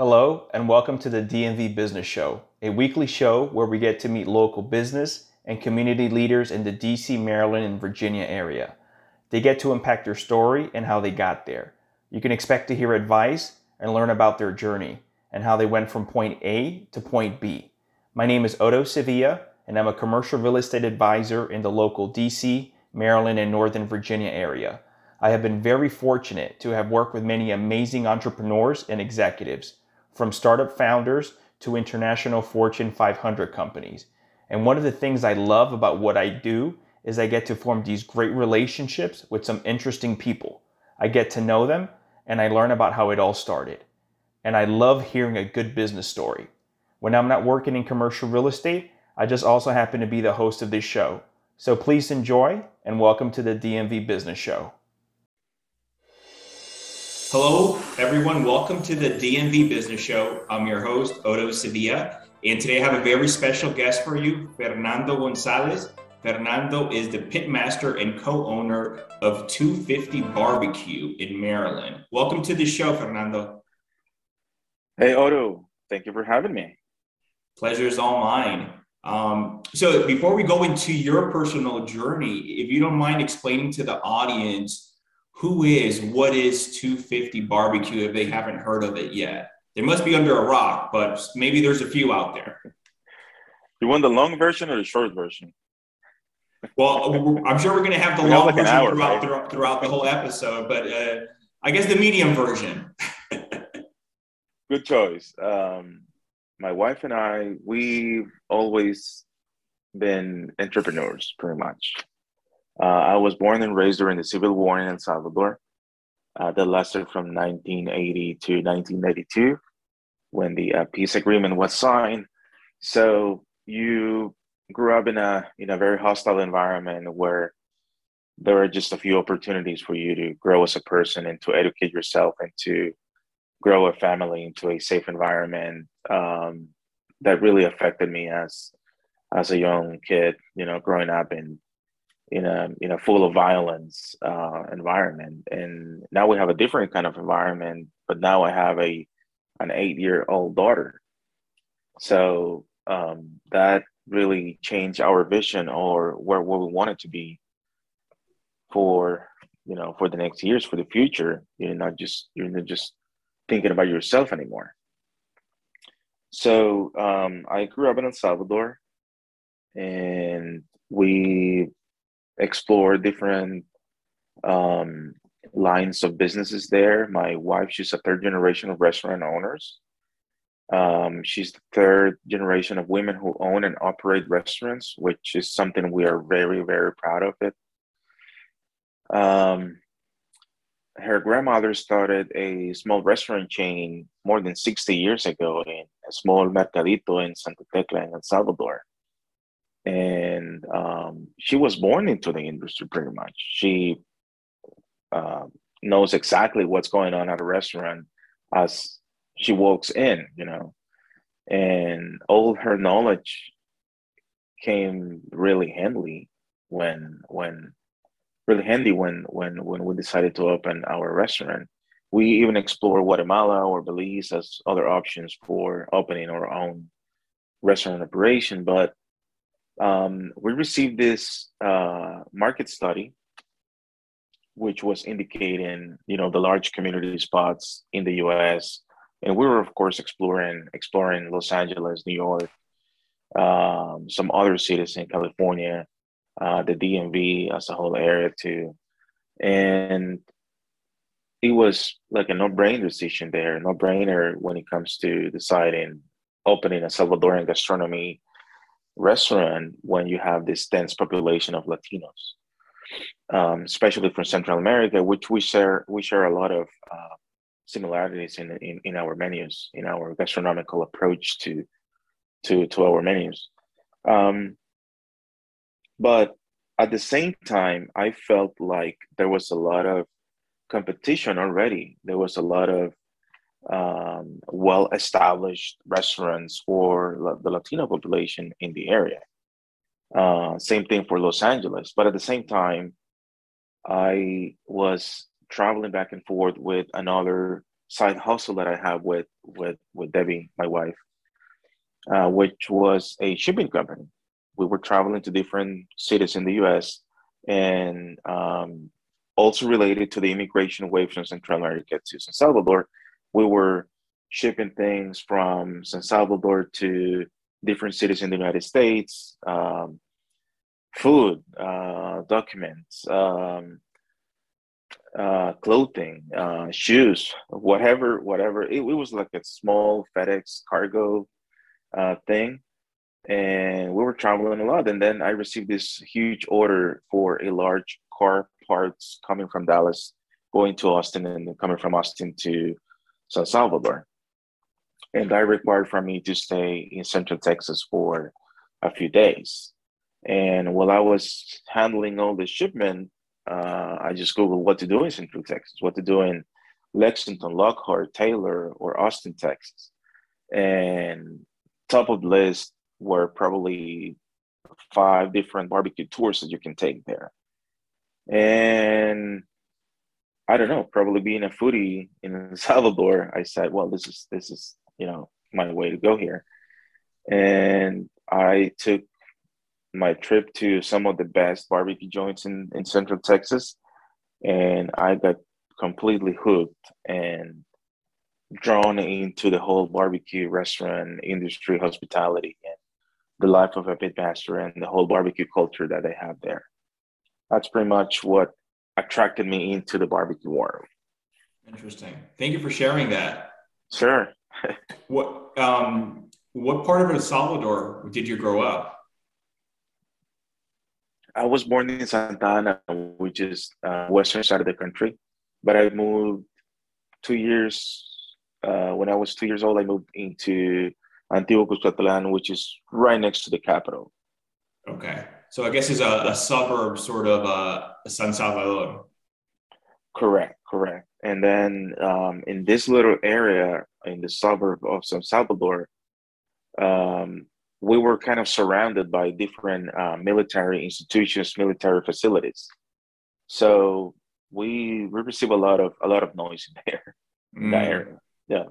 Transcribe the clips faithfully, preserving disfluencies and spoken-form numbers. Hello and welcome to the D M V Business Show, a weekly show where we get to meet local business and community leaders in the D C, Maryland, and Virginia area. They get to impact their story and how they got there. You can expect to hear advice and learn about their journey and how they went from point A to point B. My name is Odo Sevilla and I'm a commercial real estate advisor in the local D C, Maryland, and Northern Virginia area. I have been very fortunate to have worked with many amazing entrepreneurs and executives, from startup founders to international Fortune five hundred companies. And one of the things I love about what I do is I get to form these great relationships with some interesting people. I get to know them and I learn about how it all started. And I love hearing a good business story. When I'm not working in commercial real estate, I just also happen to be the host of this show. So please enjoy and welcome to the D M V Business Show. Hello, everyone. Welcome to the D M V Business Show. I'm your host, Odo Sevilla, and today I have a very special guest for you, Fernando González. Fernando is the pitmaster and co-owner of two fifty Barbecue in Maryland. Welcome to the show, Fernando. Hey, Odo. Thank you for having me. Pleasure is all mine. Um, so before we go into your personal journey, if you don't mind explaining to the audience, who is, what is two fifty Barbecue if they haven't heard of it yet? They must be under a rock, but maybe there's a few out there. You want the long version or the short version? Well, I'm sure we're going to have the we long have like version hour, throughout, right? throughout, throughout the whole episode, but uh, I guess the medium version. Good choice. Um, my wife and I, we've always been entrepreneurs, pretty much. Uh, I was born and raised during the Civil War in El Salvador. Uh, that lasted from nineteen eighty to nineteen ninety-two when the uh, peace agreement was signed. So you grew up in a, in a very hostile environment where there were just a few opportunities for you to grow as a person and to educate yourself and to grow a family into a safe environment. Um, that really affected me as, as a young kid, you know, growing up in in a, in a full of violence uh, environment. And now we have a different kind of environment, but now I have a, an eight year old daughter. So um, that really changed our vision or where, where we want it to be for, you know, for the next years, for the future. You're not just, you're not just thinking about yourself anymore. So um, I grew up in El Salvador and we explore different um, lines of businesses there. My wife, she's a third generation of restaurant owners. Um, she's the third generation of women who own and operate restaurants, which is something we are very, very proud of it. Um, her grandmother started a small restaurant chain more than sixty years ago in a small mercadito in Santa Tecla in El Salvador. And um, she was born into the industry pretty much. She uh, knows exactly what's going on at a restaurant as she walks in, you know. And all her knowledge came really handy when when really handy when when when we decided to open our restaurant. We even explored Guatemala or Belize as other options for opening our own restaurant operation, but Um, we received this uh, market study, which was indicating, you know, the large community spots in the U S And we were, of course, exploring exploring Los Angeles, New York, um, some other cities in California, uh, the D M V as a whole area too. And it was like a no-brainer decision there, no-brainer when it comes to deciding opening a Salvadoran gastronomy restaurant when you have this dense population of Latinos, um, especially from Central America, which we share we share a lot of uh, similarities in, in in our menus, in our gastronomical approach to to to our menus. Um, but at the same time, I felt like there was a lot of competition already. There was a lot of um well-established restaurants for la- the Latino population in the area. Uh, same thing for Los Angeles. But at the same time, I was traveling back and forth with another side hustle that I have with with with Debbie, my wife, uh, which was a shipping company. We were traveling to different cities in the U S and um, also related to the immigration wave from Central America to San Salvador. We were shipping things from San Salvador to different cities in the United States, um, food, uh, documents, um, uh, clothing, uh, shoes, whatever, whatever. It, it was like a small FedEx cargo uh, thing. And we were traveling a lot. And then I received this huge order for a large car parts coming from Dallas, going to Austin, and then coming from Austin to San Salvador. And that required for me to stay in Central Texas for a few days. And while I was handling all the shipment, uh, I just Googled what to do in Central Texas, what to do in Lexington, Lockhart, Taylor, or Austin, Texas. And top of the list were probably five different barbecue tours that you can take there. And I don't know, probably being a foodie in El Salvador, I said, well, this is, this is, you know, my way to go here. And I took my trip to some of the best barbecue joints in, in Central Texas. And I got completely hooked and drawn into the whole barbecue restaurant industry, hospitality, and the life of a pit master and the whole barbecue culture that they have there. That's pretty much what attracted me into the barbecue world. Interesting. Thank you for sharing that. Sure. What, um, what part of El Salvador did you grow up? I was born in Santa Ana, which is uh, western side of the country, but I moved two years, uh, when I was two years old, I moved into Antiguo Cuscatlán, which is right next to the capital. Okay. So I guess it's a, a suburb sort of uh, San Salvador. Correct, correct. And then um, in this little area, in the suburb of San Salvador, um, we were kind of surrounded by different uh, military institutions, military facilities. So we, we receive a lot of a lot of noise in there, mm. in that area. Yeah.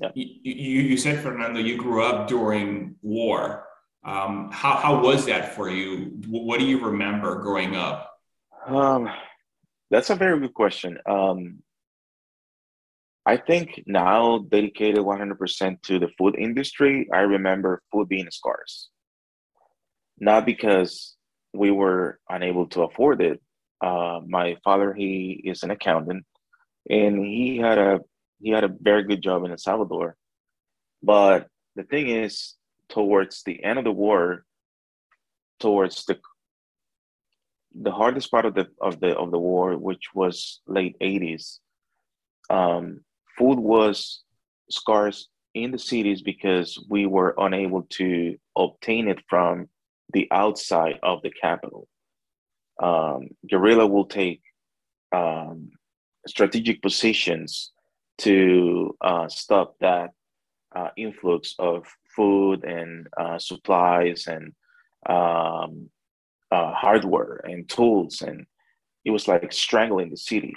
yeah. You, you said, Fernando, you grew up during war. Um, how, how was that for you? What do you remember growing up? Um, that's a very good question. Um, I think now dedicated one hundred percent to the food industry, I remember food being scarce. Not because we were unable to afford it. Uh, my father, he is an accountant, and he had a, he had a very good job in El Salvador. But the thing is, towards the end of the war, towards the the hardest part of the of the of the war, which was late eighties, um, food was scarce in the cities because we were unable to obtain it from the outside of the capital. Um, guerrilla will take um, strategic positions to uh, stop that uh, influx of food and uh, supplies and um, uh, hardware and tools. And it was like strangling the city.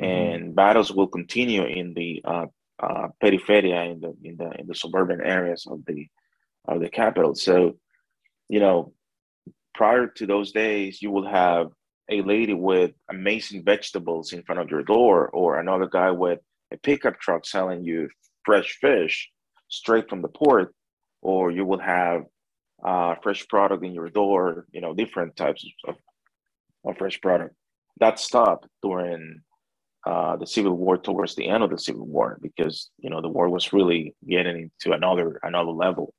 Mm-hmm. And battles will continue in the uh, uh, peripheria, in the, in the in the suburban areas of the of the capital. So, you know, prior to those days, you will have a lady with amazing vegetables in front of your door, or another guy with a pickup truck selling you fresh fish straight from the port. Or you will have uh, fresh product in your door, you know, different types of, of fresh product. That stopped during uh, the Civil War, towards the end of the Civil War, because, you know, the war was really getting into another another level.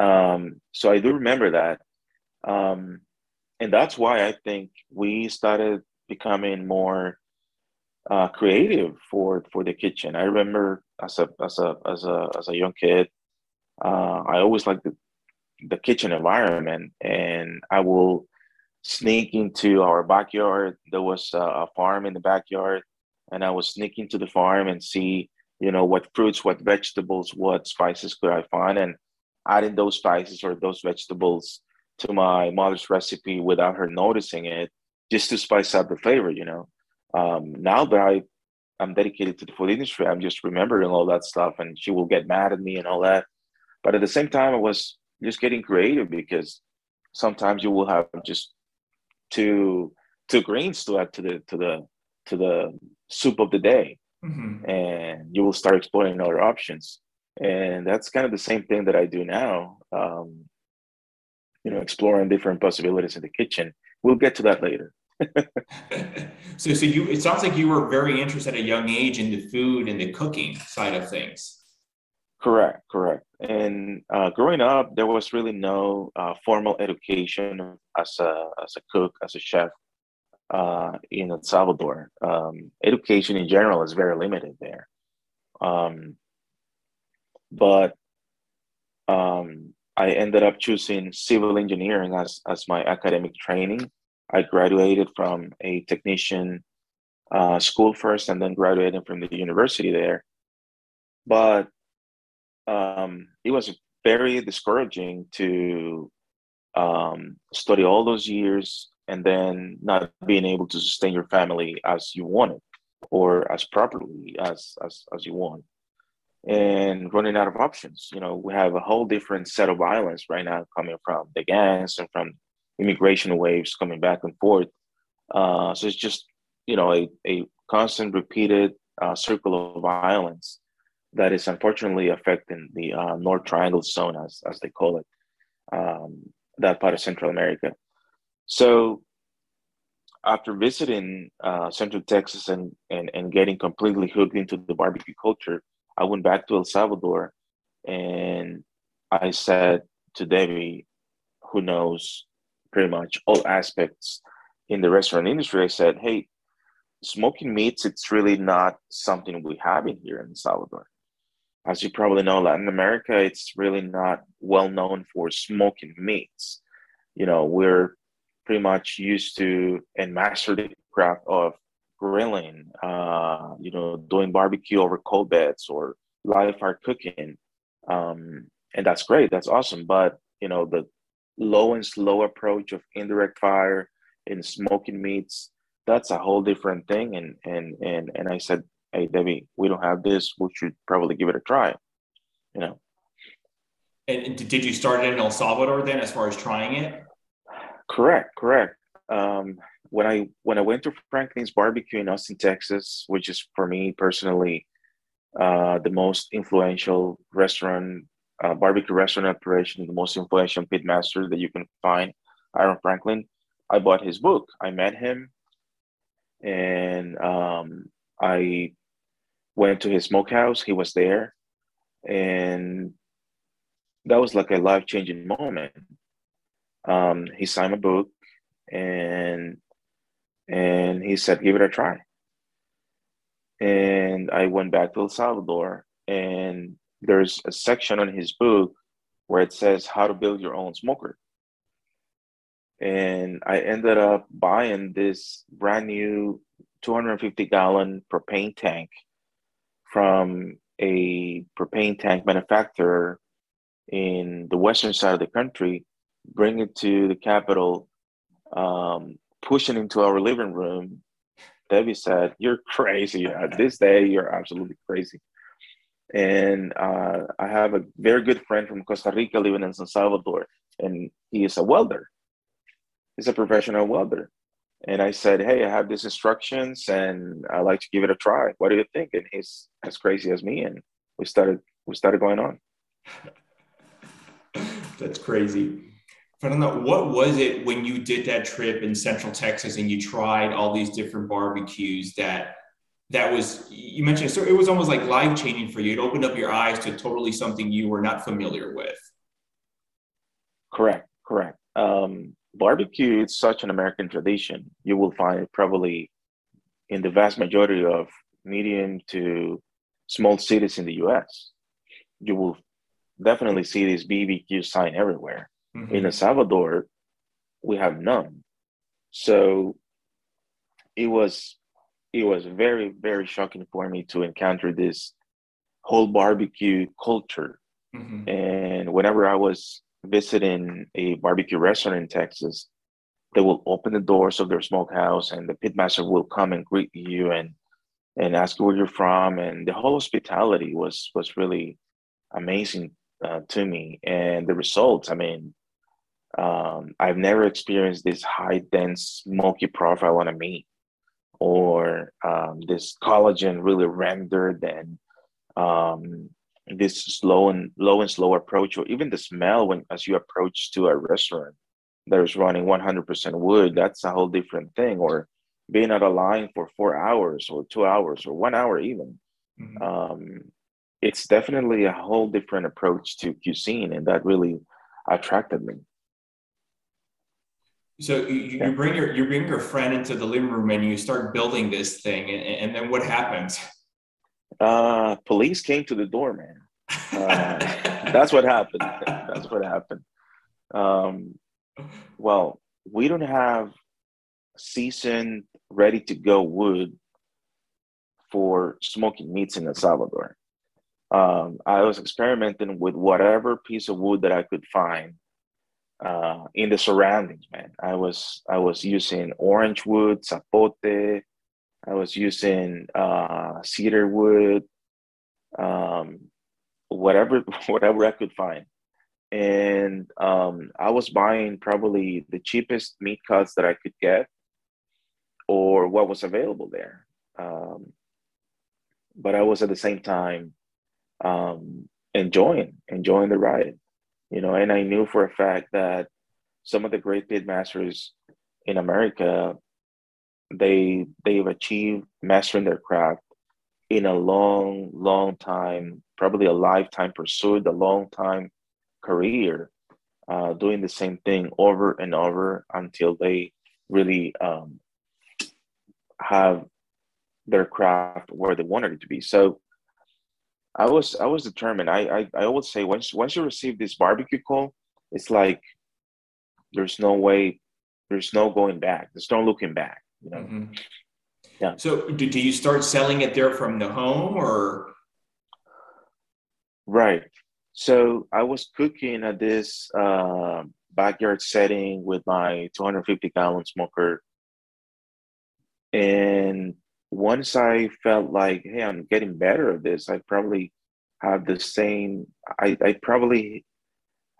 Um, so I do remember that. Um, and that's why I think we started becoming more uh, creative for, for the kitchen. I remember as a, as a, as a, as a young kid, Uh, I always liked the, the kitchen environment, and I will sneak into our backyard. There was a, a farm in the backyard, and I would sneak into the farm and see, you know, what fruits, what vegetables, what spices could I find, and adding those spices or those vegetables to my mother's recipe without her noticing it, just to spice up the flavor, you know. Um, now that I I'm dedicated to the food industry. I'm just remembering all that stuff, and she will get mad at me and all that. But at the same time, I was just getting creative, because sometimes you will have just two two grains to add to the to the to the soup of the day, mm-hmm. and you will start exploring other options. And that's kind of the same thing that I do now. Um, you know, exploring different possibilities in the kitchen. We'll get to that later. so, so you, it sounds like you were very interested at a young age in the food and the cooking side of things. Correct, correct. And uh, growing up, there was really no uh, formal education as a, as a cook, as a chef uh, in El Salvador. Um, education in general is very limited there. Um, but um, I ended up choosing civil engineering as, as my academic training. I graduated from a technician uh, school first, and then graduated from the university there. But um, it was very discouraging to um, study all those years and then not being able to sustain your family as you wanted, or as properly as, as, as you want, and running out of options. You know, we have a whole different set of violence right now coming from the gangs and from immigration waves coming back and forth. Uh, so it's just, you know, a, a constant repeated uh, circle of violence that is unfortunately affecting the uh, North Triangle Zone, as, as they call it, um, that part of Central America. So after visiting uh, Central Texas and, and, and getting completely hooked into the barbecue culture, I went back to El Salvador, and I said to Debbie, who knows pretty much all aspects in the restaurant industry, I said, hey, smoking meats, it's really not something we have in here in Salvador. As you probably know, Latin America, it's really not well known for smoking meats. You know, we're pretty much used to and mastered the craft of grilling, uh, you know, doing barbecue over coal beds or live fire cooking. Um, and that's great. That's awesome. But, you know, the low and slow approach of indirect fire and smoking meats, that's a whole different thing. And and and and I said, hey, Debbie, we don't have this. We should probably give it a try, you know. And, and did you start in El Salvador then, as far as trying it? Correct, correct. Um, when I when I went to Franklin's Barbecue in Austin, Texas, which is for me personally uh, the most influential restaurant. Uh, barbecue restaurant operation, the most influential pit master that you can find, Aaron Franklin. I bought his book. I met him, and um, I went to his smokehouse. He was there, and that was like a life-changing moment. Um, he signed my book, and and he said, "Give it a try." And I went back to El Salvador, and there's a section on his book where it says how to build your own smoker. And I ended up buying this brand new two hundred fifty gallon propane tank from a propane tank manufacturer in the western side of the country, bring it to the capital, um, push it into our living room. Debbie said, "You're crazy. At this day, you're absolutely crazy." And uh, I have a very good friend from Costa Rica living in San Salvador, and he is a welder. He's a professional welder. And I said, "Hey, I have these instructions, and I'd like to give it a try. What do you think?" And he's as crazy as me, and we started we started going on. That's crazy. Fernando, what was it when you did that trip in Central Texas and you tried all these different barbecues that That was, you mentioned, so it was almost like life-changing for you. It opened up your eyes to totally something you were not familiar with. Correct, correct. Um, barbecue is such an American tradition. You will find it probably in the vast majority of medium to small cities in the U S. You will definitely see this B B Q sign everywhere. Mm-hmm. In El Salvador, we have none. So it was... It was very, very shocking for me to encounter this whole barbecue culture. Mm-hmm. And whenever I was visiting a barbecue restaurant in Texas, they will open the doors of their smokehouse and the pitmaster will come and greet you and and ask you where you're from. And the whole hospitality was, was really amazing uh, to me. And the results, I mean, um, I've never experienced this high, dense, smoky profile on a meat, or um, this collagen really rendered, and um, this slow and low and slow approach, or even the smell when as you approach to a restaurant that is running one hundred percent wood. That's a whole different thing. Or being out of line for four hours or two hours or one hour even. Mm-hmm. Um, it's definitely a whole different approach to cuisine, and that really attracted me. So you, yeah. you bring your you bring your friend into the living room and you start building this thing, and, and then what happens? Uh, police came to the door, man. Uh, that's what happened. That's what happened. Um, well, we don't have seasoned, ready-to-go wood for smoking meats in El Salvador. Um, I was experimenting with whatever piece of wood that I could find uh, in the surroundings, man. I was I was using orange wood, zapote. I was using uh, cedar wood, um, whatever whatever I could find. And um, I was buying probably the cheapest meat cuts that I could get, or what was available there. Um, but I was at the same time um, enjoying, enjoying the ride, you know, and I knew for a fact that some of the great pit masters in America, they, they've achieved mastering their craft in a long, long time, probably a lifetime pursuit, a long time career, uh, doing the same thing over and over until they really um, have their craft where they wanted it to be. So I was I was determined. I I, I always say once once you receive this barbecue call, it's like there's no way, there's no going back. There's no looking back. You know. Mm-hmm. Yeah. So do, do you start selling it there from the home, or? Right. So I was cooking at this uh, backyard setting with my two hundred fifty gallon smoker. And once I felt like, hey, I'm getting better at this, I probably have the same, I, I probably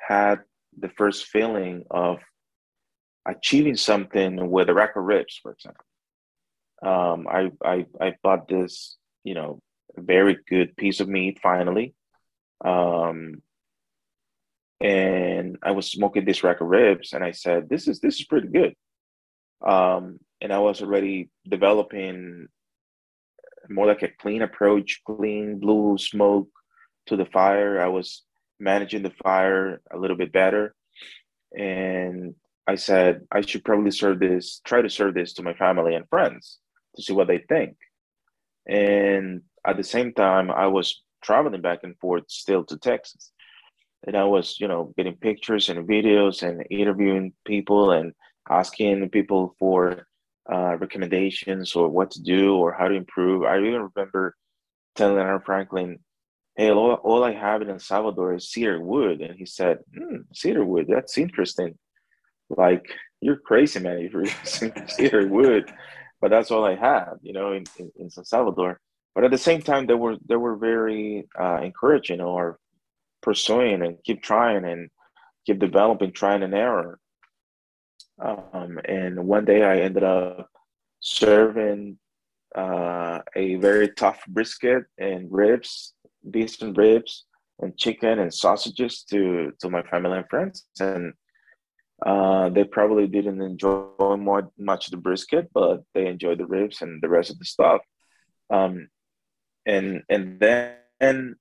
had the first feeling of achieving something with a rack of ribs, for example. Um, I, I, I bought this, you know, very good piece of meat finally. Um, and I was smoking this rack of ribs, and I said, this is, this is pretty good. Um, and I was already developing more like a clean approach, clean blue smoke to the fire. I was managing the fire a little bit better. And I said, I should probably serve this, try to serve this to my family and friends to see what they think. And at the same time, I was traveling back and forth still to Texas. And I was, you know, getting pictures and videos and interviewing people and asking people for uh, recommendations or what to do or how to improve. I even remember telling Aaron Franklin, hey, all, all I have in El Salvador is cedar wood. And he said, hmm, cedar wood, that's interesting. Like, you're crazy, man, if you're using cedar wood. But that's all I have, you know, in, in, in El Salvador. But at the same time, they were they were very uh, encouraging or pursuing and keep trying and keep developing, trying and error. Um, and one day I ended up serving uh, a very tough brisket and ribs, beef and ribs and chicken and sausages to, to my family and friends. And uh, they probably didn't enjoy more, much the brisket, but they enjoyed the ribs and the rest of the stuff. Um, and and then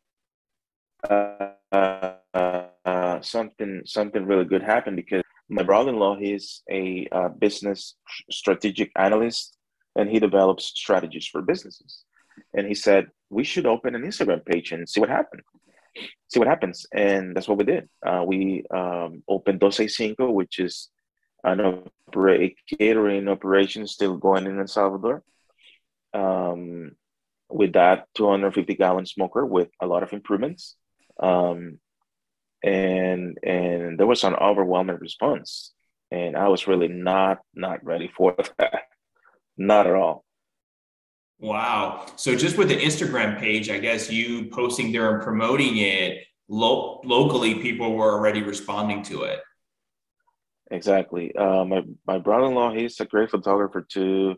uh, uh, uh, something something really good happened, because my brother-in-law, he's a uh, business strategic analyst, and he develops strategies for businesses. And he said, we should open an Instagram page and see what happens. See what happens. And that's what we did. Uh, we um, opened Dos Cinco, which is an opera- a catering operation still going in El Salvador. Um, with that two hundred fifty gallon smoker with a lot of improvements. Um, and, and there was an overwhelming response, and I was really not, not ready for that. Not at all. Wow. So just with the Instagram page, I guess you posting there and promoting it lo- locally, people were already responding to it. Exactly. Uh, my my brother-in-law, he's a great photographer too.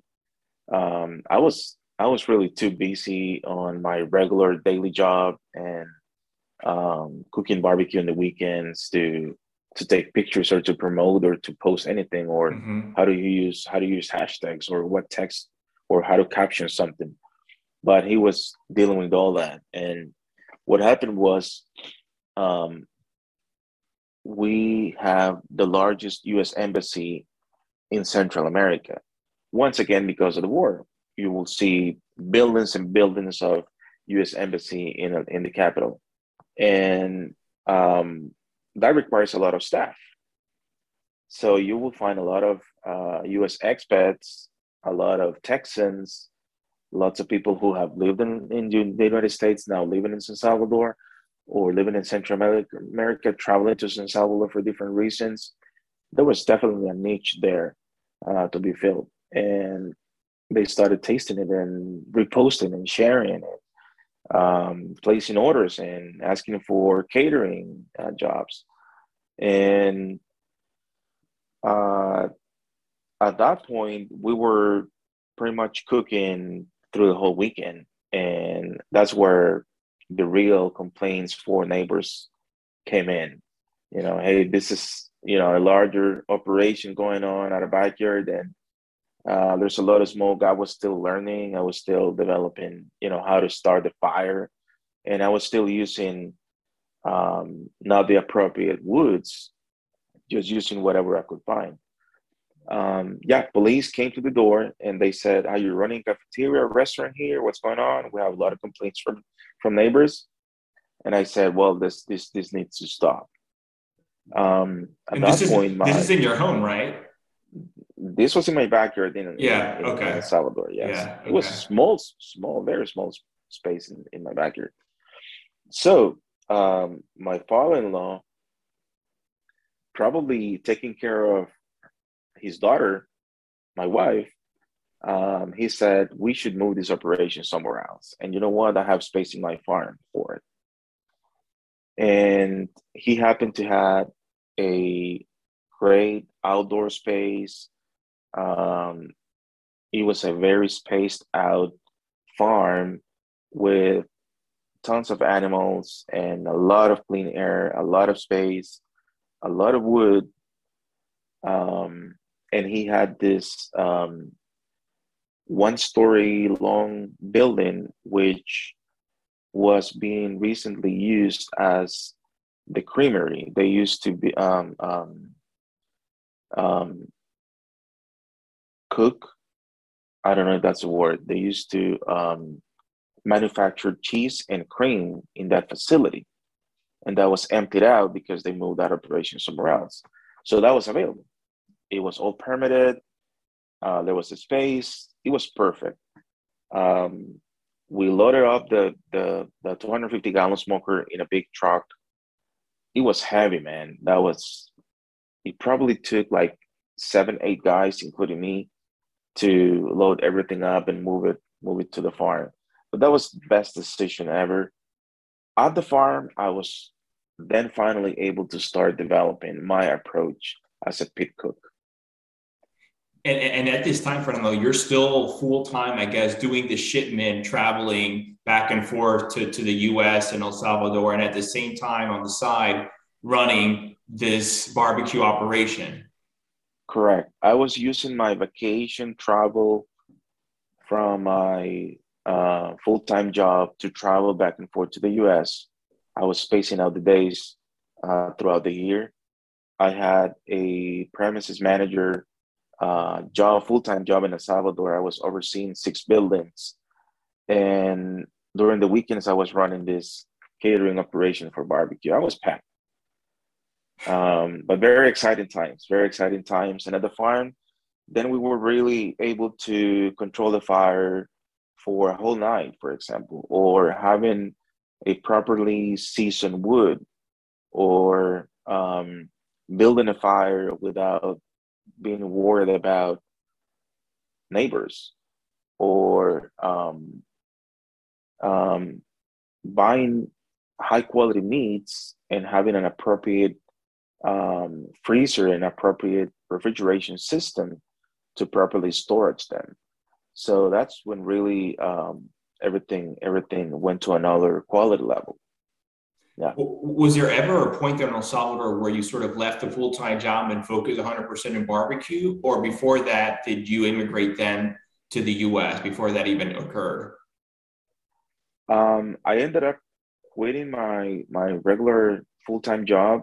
Um, I was I was really too busy on my regular daily job and um, cooking barbecue on the weekends to to take pictures or to promote or to post anything or mm-hmm. how do you use how do you use hashtags or what text or how to caption something. But he was dealing with all that. And what happened was um, we have the largest U S embassy in Central America. Once again, because of the war, you will see buildings and buildings of U S embassy in, a, in the capital. And um, that requires a lot of staff. So you will find a lot of uh, U S expats, a lot of Texans, lots of people who have lived in, in the United States, now living in San Salvador or living in Central America, America, traveling to San Salvador for different reasons. There was definitely a niche there uh, to be filled. And they started tasting it and reposting and sharing it, um, placing orders and asking for catering uh, jobs. And uh, at that point, we were pretty much cooking through the whole weekend. And that's where the real complaints for neighbors came in. You know, hey, this is, you know, a larger operation going on at a backyard, and Uh, there's a lot of smoke. I was still learning. I was still developing, you know, how to start the fire. And I was still using um, not the appropriate woods, just using whatever I could find. Um, yeah, police came to the door and they said, are you running a cafeteria, restaurant here? What's going on? We have a lot of complaints from, from neighbors. And I said, well, this this this needs to stop. Um, at and that this, point, is, my, this is in your home, right? This was in my backyard in, yeah, in, okay. in El Salvador, yes. Yeah, okay. It was a small, small, very small space in, in my backyard. So um, my father-in-law, probably taking care of his daughter, my wife, um, he said, we should move this operation somewhere else. And you know what? I have space in my farm for it. And he happened to have a great outdoor space. Um, it was a very spaced out farm with tons of animals and a lot of clean air, a lot of space, a lot of wood. Um, and he had this um, one story long building, which was being recently used as the creamery. They used to be, um, um, um, cook, I don't know if that's a word. They used to um, manufacture cheese and cream in that facility. And that was emptied out because they moved that operation somewhere else. So that was available. It was all permitted. Uh, there was a space. It was perfect. Um, we loaded up the, the, the two hundred fifty gallon smoker in a big truck. It was heavy, man. That was, it probably took like seven, eight guys, including me, to load everything up and move it, move it to the farm. But that was the best decision ever. At the farm, I was then finally able to start developing my approach as a pit cook. And, and at this time, Fernando, you're still full-time, I guess, doing the shipment, traveling back and forth to, to the U S and El Salvador, and at the same time on the side, running this barbecue operation. Correct. I was using my vacation travel from my uh, full-time job to travel back and forth to the U S. I was spacing out the days uh, throughout the year. I had a premises manager uh, job, full-time job in El Salvador. I was overseeing six buildings. And during the weekends, I was running this catering operation for barbecue. I was packed. Um, but very exciting times, very exciting times. And at the farm, then we were really able to control the fire for a whole night, for example, or having a properly seasoned wood, or um, building a fire without being worried about neighbors, or um, buying high quality meats and having an appropriate um, freezer and appropriate refrigeration system to properly storage them. So that's when really um, everything everything went to another quality level. Yeah. Was there ever a point there in El Salvador where you sort of left the full-time job and focused one hundred percent in barbecue? Or before that, did you immigrate then to the U S before that even occurred? Um, I ended up quitting my, my regular full-time job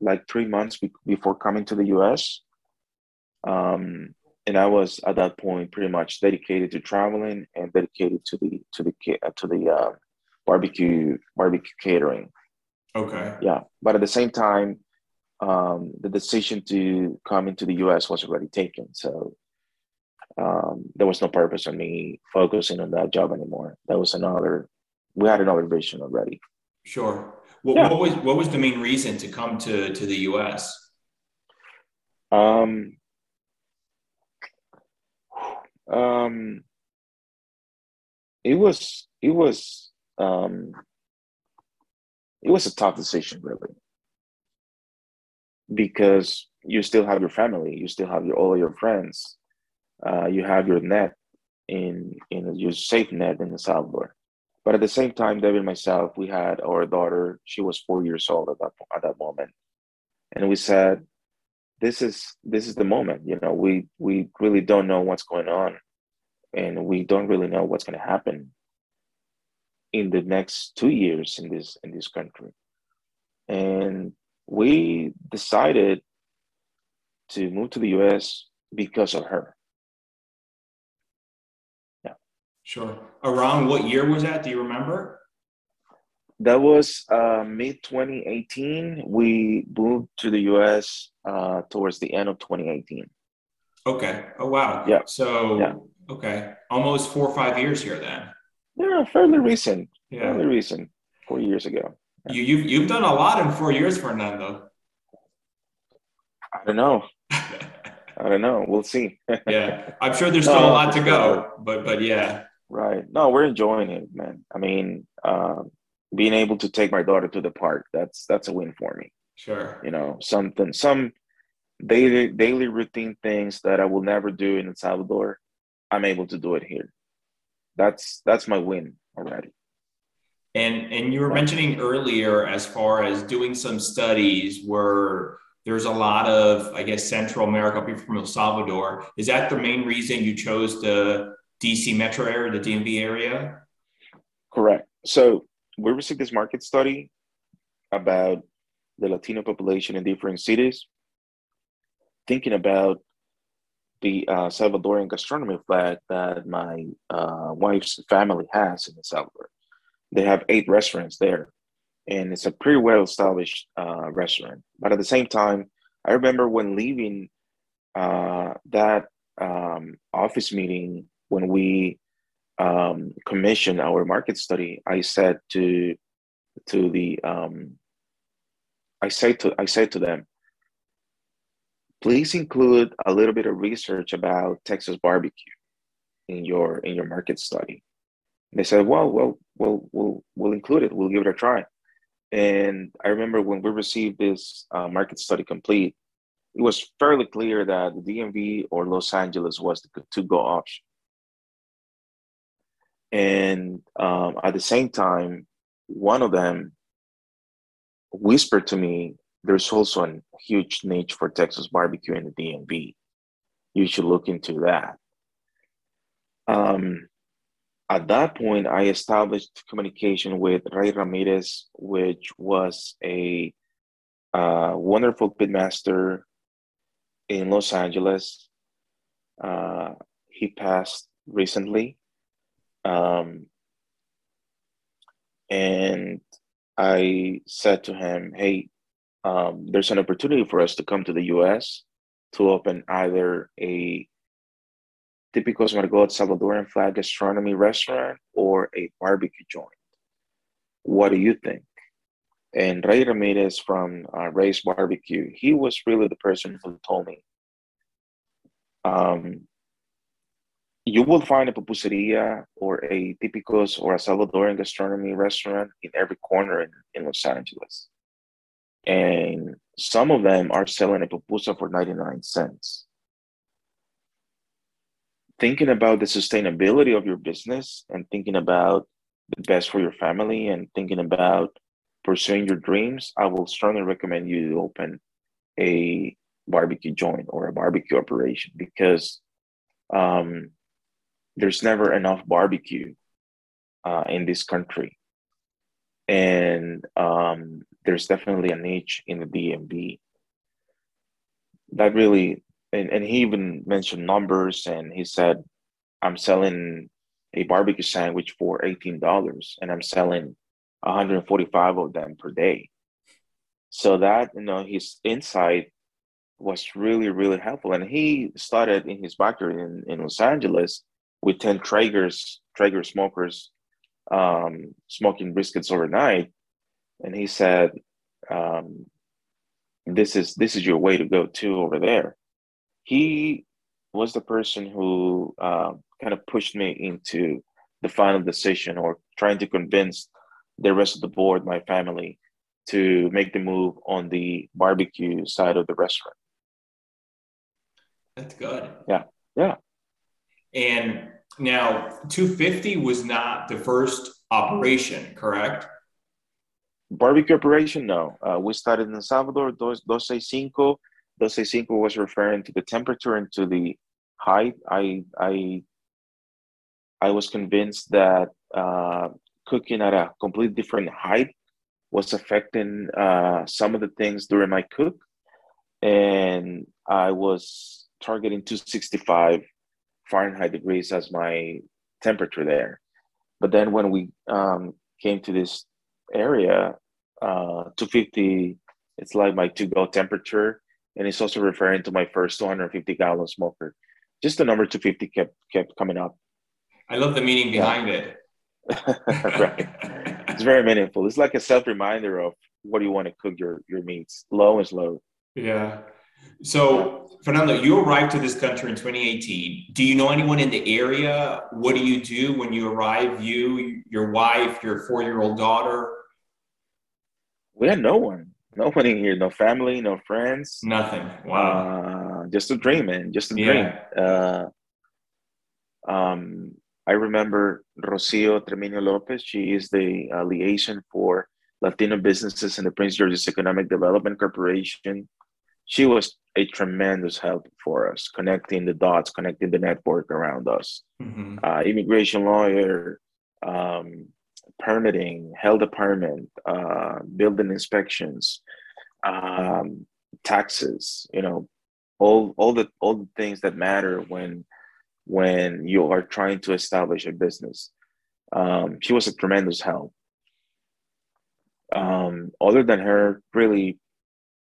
like three months be- before coming to the U S. Um, and I was at that point pretty much dedicated to traveling and dedicated to the to the to the uh, barbecue barbecue catering. Okay. Yeah, but at the same time, um, the decision to come into the U S was already taken, so um, there was no purpose in me focusing on that job anymore. That was another. We had another vision already. Sure. What, yeah. what was what was the main reason to come to to the U S? Um. Um, it was, it was, um, it was a tough decision really, because you still have your family, you still have your, all of your friends, uh, you have your net in, in your safe net in El Salvador. But at the same time, David and myself, we had our daughter, she was four years old at that, at that moment. And we said, This is this is the moment, you know. We we really don't know what's going on, and we don't really know what's going to happen in the next two years in this in this country. And we decided to move to the U S because of her. Yeah, sure. Around what year was that? Do you remember? That was uh, mid twenty eighteen. We moved to the U S uh, towards the end of twenty eighteen. Okay. Oh, wow. Yeah. So, yeah. Okay. Almost four or five years here then. Yeah, fairly recent. Yeah. Fairly recent. Four years ago. Yeah. You, you've, you've done a lot in four years, Fernando. I don't know. I don't know. We'll see. Yeah. I'm sure there's no, still a lot to go, but, but yeah. Right. No, we're enjoying it, man. I mean, um, being able to take my daughter to the park, that's that's a win for me. Sure. You know, something, some daily daily routine things that I will never do in El Salvador, I'm able to do it here. That's that's my win already. And and you were mentioning earlier, as far as doing some studies where there's a lot of, I guess, Central America, people from El Salvador. Is that the main reason you chose the D C metro area, the D M V area? Correct. So we received this market study about the Latino population in different cities, thinking about the uh, Salvadorian gastronomy flag that my uh, wife's family has in El Salvador. They have eight restaurants there, and it's a pretty well-established uh, restaurant. But at the same time, I remember when leaving uh, that um, office meeting, when we Um, commission our market study, I said to to the um, I said to I said to them, please include a little bit of research about Texas barbecue in your in your market study. And they said, well, well, we'll we'll we'll include it. We'll give it a try. And I remember when we received this uh, market study complete, it was fairly clear that the D M V or Los Angeles was the to-go option. And um, at the same time, one of them whispered to me, there's also a huge niche for Texas barbecue in the D M V. You should look into that. Um, at that point, I established communication with Ray Ramirez, which was a uh, wonderful pitmaster in Los Angeles. Uh, he passed recently. Um, and I said to him, hey, um, there's an opportunity for us to come to the U S to open either a Típicos Margot Salvadoran flag gastronomy restaurant or a barbecue joint. What do you think? And Ray Ramirez from uh, Ray's Barbecue, he was really the person who told me, um, you will find a pupuseria or a típicos or a Salvadoran gastronomy restaurant in every corner in, in Los Angeles. And some of them are selling a pupusa for ninety-nine cents. Thinking about the sustainability of your business and thinking about the best for your family and thinking about pursuing your dreams, I will strongly recommend you to open a barbecue joint or a barbecue operation, because um, there's never enough barbecue uh, in this country. And um, there's definitely a niche in the D M V. That really, and, and he even mentioned numbers, and he said, I'm selling a barbecue sandwich for eighteen dollars and I'm selling one hundred forty-five of them per day. So that, you know, his insight was really, really helpful. And he started in his backyard in, in Los Angeles with ten Traegers, Traeger smokers, um, smoking briskets overnight. And he said, um, this is, this is your way to go to over there. He was the person who uh, kind of pushed me into the final decision, or trying to convince the rest of the board, my family, to make the move on the barbecue side of the restaurant. That's good. Yeah, yeah. And now, two fifty was not the first operation, correct? Barbecue operation, no. Uh, we started in El Salvador, Dos Cinco. Dos Cinco was referring to the temperature and to the height. I, I, I was convinced that uh, cooking at a completely different height was affecting uh, some of the things during my cook. And I was targeting two sixty-five Fahrenheit degrees as my temperature there. But then when we um, came to this area, uh, two fifty, it's like my to-go temperature. And it's also referring to my first two hundred fifty gallon smoker. Just the number two fifty kept kept coming up. I love the meaning behind yeah. it. Right. It's very meaningful. It's like a self-reminder of what do you want to cook your, your meats. Low and slow. Yeah. So, Fernando, you arrived to this country in twenty eighteen. Do you know anyone in the area? What do you do when you arrive? You, your wife, your four-year-old daughter? We had no one. No one in here. No family, no friends. Nothing. Wow. Uh, just a dream, man. Just a dream. Yeah. Uh, um, I remember Rocío Treminio-Lopez. She is the uh, liaison for Latino businesses in the Prince George's Economic Development Corporation. She was a tremendous help for us, connecting the dots, connecting the network around us. Mm-hmm. Uh, immigration lawyer, um, permitting, health department, uh, building inspections, um, taxes, you know, all, all, the, all the things that matter when when you are trying to establish a business. Um, she was a tremendous help. Um, other than her, really,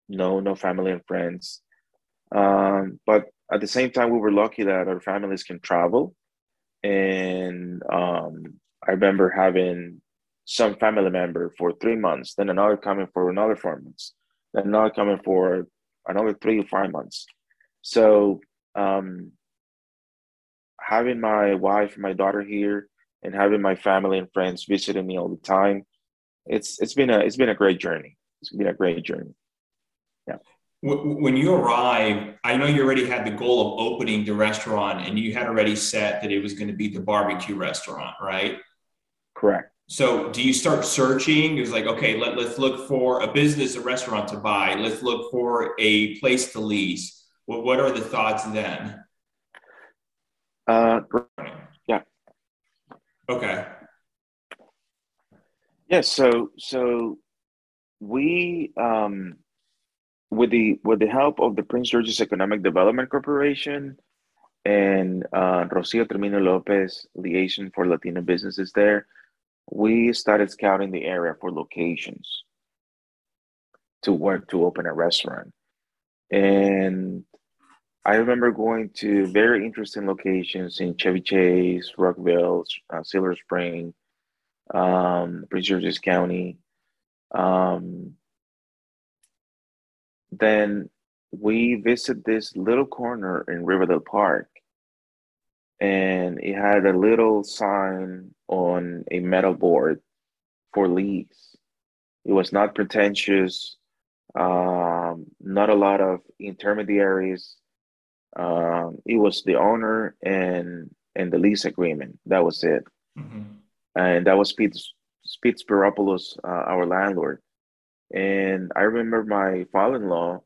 no, no family and friends. Um, but at the same time, we were lucky that our families can travel. And um, I remember having some family member for three months, then another coming for another four months, then another coming for another three or five months. So, um, having my wife and my daughter here, and having my family and friends visiting me all the time, it's it's been a it's been a great journey. It's been a great journey. Yeah. When you arrived, I know you already had the goal of opening the restaurant, and you had already set that it was going to be the barbecue restaurant, right? Correct. So, do you start searching? It was like, okay, let, let's look for a business, a restaurant to buy. Let's look for a place to lease. Well, what are the thoughts then? Uh, yeah. Okay. Yeah. So, so we, um, with the, with the help of the Prince George's Economic Development Corporation and, uh, Rocío Treminio-Lopez, liaison for Latino businesses there, we started scouting the area for locations to work, to open a restaurant. And I remember going to very interesting locations in Chevy Chase, Rockville, uh, Silver Spring, um, Prince George's County. Um, then we visit this little corner in Riverdale Park, and it had a little sign on a metal board for lease. It was not pretentious, um, not a lot of intermediaries. Um, it was the owner and and the lease agreement. That was it. Mm-hmm. And that was Pete, Pete Spiropoulos, uh, our landlord. And I remember my father-in-law,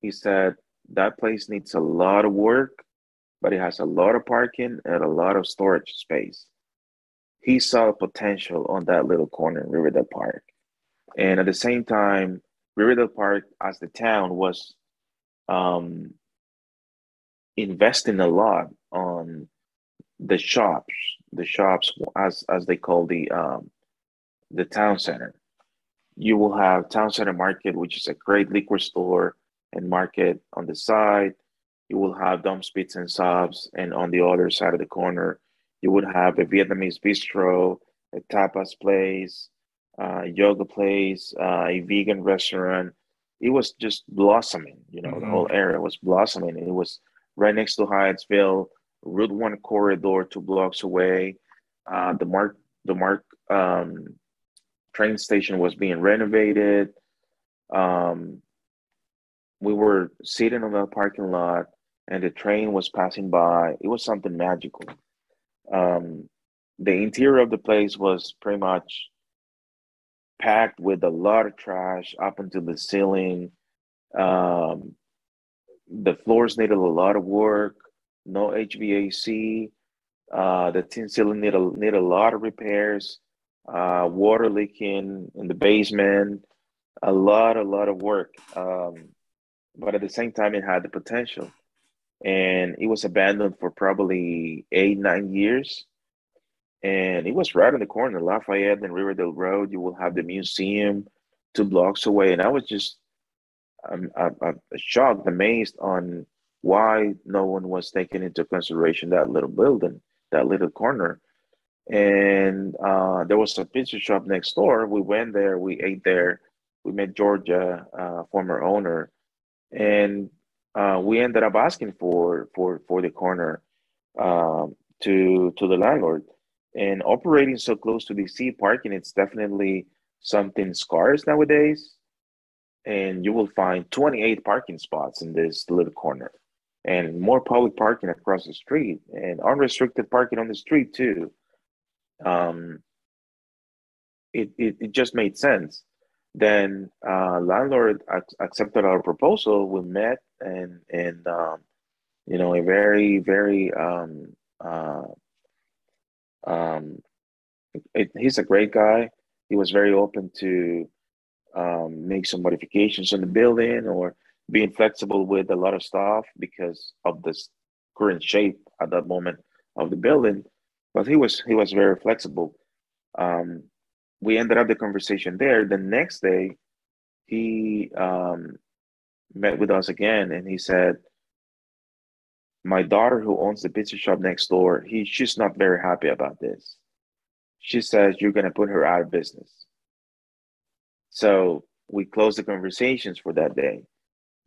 he said, that place needs a lot of work, but it has a lot of parking and a lot of storage space. He saw potential on that little corner in Riverdale Park. And at the same time, Riverdale Park as the town was um, investing a lot on the shops, the shops as, as they call the, um, the town center. You will have Town Center Market, which is a great liquor store and market on the side. You will have Dumm's Pizza and Subs, and on the other side of the corner, you would have a Vietnamese bistro, a tapas place, a yoga place, uh, a vegan restaurant. It was just blossoming, you know, mm-hmm. the whole area was blossoming. It was right next to Hyattsville, Route one corridor, two blocks away. Uh, the Mark, the Mark um, train station was being renovated. Um, we were sitting on the parking lot and the train was passing by. It was something magical. Um, the interior of the place was pretty much packed with a lot of trash up into the ceiling. Um, the floors needed a lot of work, no H V A C. Uh, the tin ceiling needed a, needed a lot of repairs, uh, water leaking in the basement, a lot, a lot of work. Um, but at the same time, it had the potential. And it was abandoned for probably eight, nine years. And it was right on the corner, Lafayette and Riverdale Road. You will have the museum two blocks away. And I was just I'm, I'm, I'm shocked, amazed on why no one was taking into consideration that little building, that little corner. And uh, there was a pizza shop next door. We went there, we ate there. We met Georgia, uh, former owner. And Uh, we ended up asking for for for the corner uh, to to the landlord, and operating so close to D C parking, it's definitely something scarce nowadays. And you will find twenty-eight parking spots in this little corner, and more public parking across the street, and unrestricted parking on the street too. Um, it it, it just made sense. Then uh, landlord ac- accepted our proposal. We met. And, and um, you know, a very, very, um, uh, um, it, he's a great guy. He was very open to um, make some modifications on the building or being flexible with a lot of stuff because of the current shape at that moment of the building. But he was, he was very flexible. Um, we ended up the conversation there. The next day, he... Um, met with us again, and he said, my daughter who owns the pizza shop next door, he she's not very happy about this. She says, you're going to put her out of business. So we closed the conversations for that day.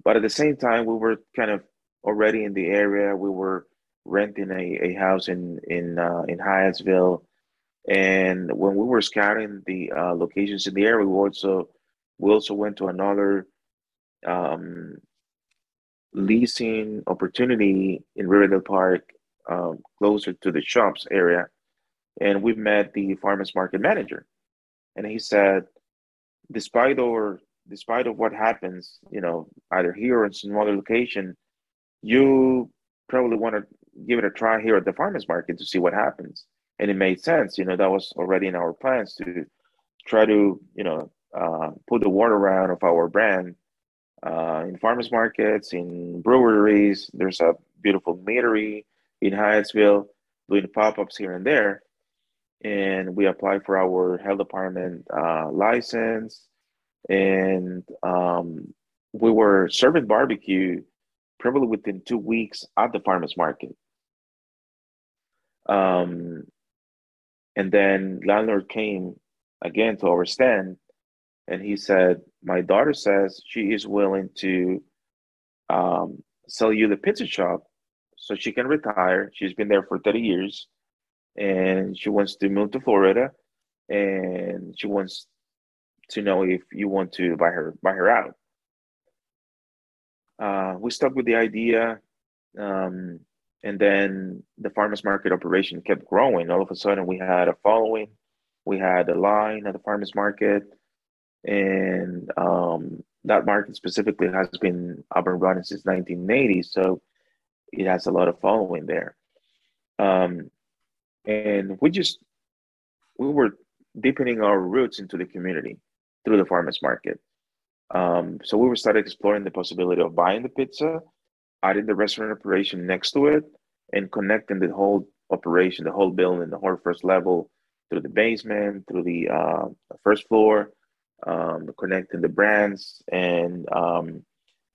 But at the same time, we were kind of already in the area. We were renting a, a house in, in, uh, in Hyattsville. And when we were scouting the uh, locations in the area, we also, we also went to another Um, leasing opportunity in Riverdale Park, um, closer to the shops area. And we met the farmers market manager. And he said, despite or despite of what happens, you know, either here or in some other location, you probably want to give it a try here at the farmers market to see what happens. And it made sense. You know, that was already in our plans to try to, you know, uh, put the word around of our brand. Uh, in farmers markets, in breweries, there's a beautiful meadery in Hyattsville doing pop-ups here and there. And we applied for our health department uh, license. And um, we were serving barbecue probably within two weeks at the farmers market. Um, and then landlord came again to our stand. And he said, my daughter says she is willing to um, sell you the pizza shop so she can retire. She's been there for thirty years, and she wants to move to Florida, and she wants to know if you want to buy her buy her out. Uh, we stuck with the idea, um, and then the farmers market operation kept growing. All of a sudden, we had a following. We had a line at the farmers market, and um, that market specifically has been up and running since nineteen eighty, so it has a lot of following there. Um, and we just, we were deepening our roots into the community through the farmers market. Um, so we started exploring the possibility of buying the pizza, adding the restaurant operation next to it, and connecting the whole operation, the whole building, the whole first level, through the basement, through the uh, first floor, um, connecting the brands, and um,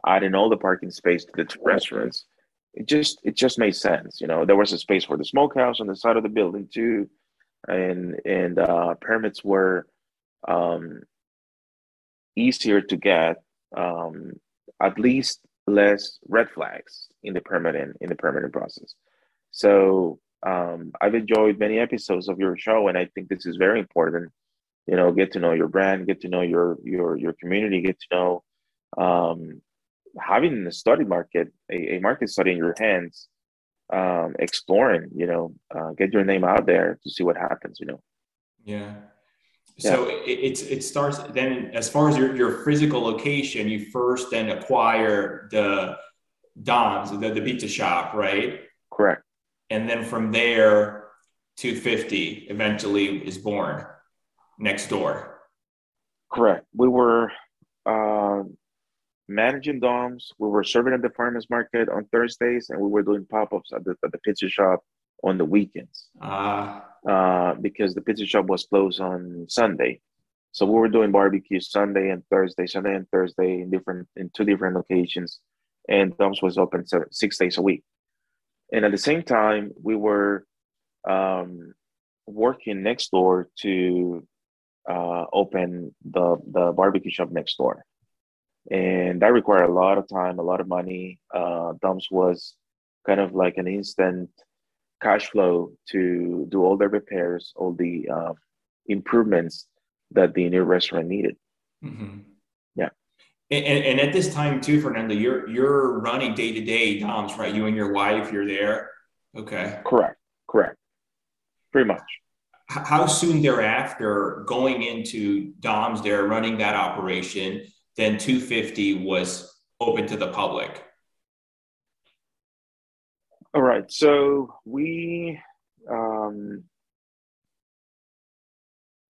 adding all the parking space to the two restaurants. It just it just made sense, you know. There was a space for the smokehouse on the side of the building too, and and uh, permits were um, easier to get. Um, at least less red flags in the permitting in the permitting process. So. Um, I've enjoyed many episodes of your show, and I think this is very important. You know, get to know your brand, get to know your your your community, get to know um, having a study market, a, a market study in your hands, um, exploring. You know, uh, get your name out there to see what happens. You know. Yeah. So yeah. It, it it starts then. As far as your your physical location, you first then acquire the Dom's, the, the pizza shop, right? Correct. And then from there, two fifty eventually is born next door. Correct. We were uh, managing Dom's. We were serving at the farmers market on Thursdays, and we were doing pop-ups at the, at the pizza shop on the weekends. Ah. Uh, uh, because the pizza shop was closed on Sunday, so we were doing barbecue Sunday and Thursday, Sunday and Thursday in different in two different locations, and Dom's was open seven, six days a week. And at the same time, we were um, working next door to uh, open the, the barbecue shop next door. And that required a lot of time, a lot of money. Uh, Dumm's was kind of like an instant cash flow to do all the repairs, all the uh, improvements that the new restaurant needed. Mm-hmm. Yeah. And, and at this time too, Fernando, you're you're running day to day Dom's, right? You and your wife, you're there. Okay. Correct. Correct. Pretty much. How soon thereafter, going into Dom's there, running that operation, then two fifty was open to the public? All right. So we um,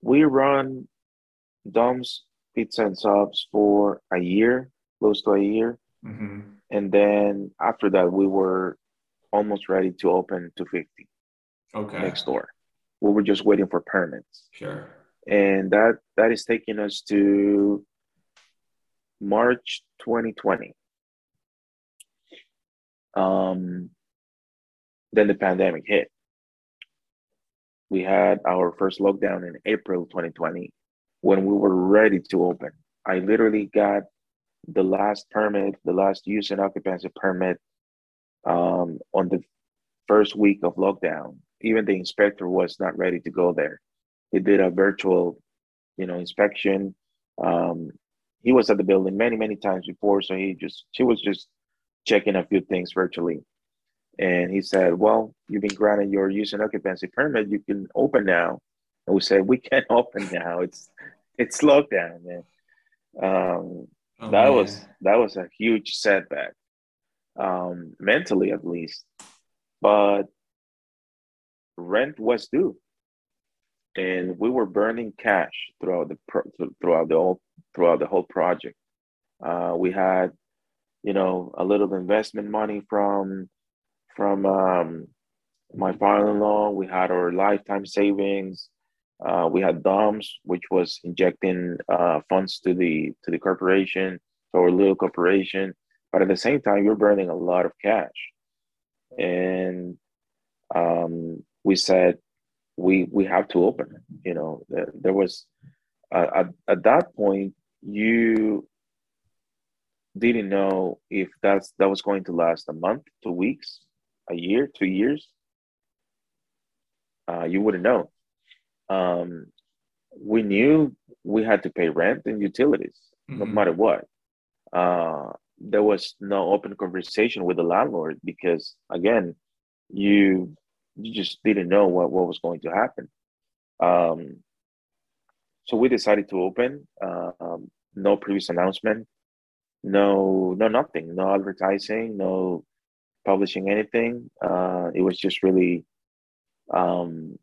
we run Dom's Pizza and Subs for a year, close to a year. Mm-hmm. And then after that, we were almost ready to open two fifty. Okay. Next door. We were just waiting for permits. Sure. And that that is taking us to March twenty twenty. Um, then the pandemic hit. We had our first lockdown in April twenty twenty. When we were ready to open. I literally got the last permit, the last use and occupancy permit um, on the first week of lockdown. Even the inspector was not ready to go there. He did a virtual, you know, inspection. Um, he was at the building many, many times before, so he just, he was just checking a few things virtually. And he said, well, you've been granted your use and occupancy permit, you can open now. And we said, we can't open now. It's it's lockdown, man. Um, oh, that man. was that was a huge setback, um, mentally at least. But rent was due, and we were burning cash throughout the pro- throughout the whole throughout the whole project. Uh, we had, you know, a little investment money from from um, my father-in-law. We had our lifetime savings. Uh, we had Dom's, which was injecting uh, funds to the to the corporation, to our little corporation. But at the same time, you're burning a lot of cash. And um, we said, we we have to open it. You know, there, there was, uh, at, at that point, you didn't know if that's that was going to last a month, two weeks, a year, two years, uh, you wouldn't know. Um, we knew we had to pay rent and utilities, mm-hmm. no matter what. Uh, there was no open conversation with the landlord because, again, you you just didn't know what, what was going to happen. Um, so we decided to open. Uh, um, no previous announcement. No, no, nothing. No advertising. No publishing anything. Uh, it was just really um,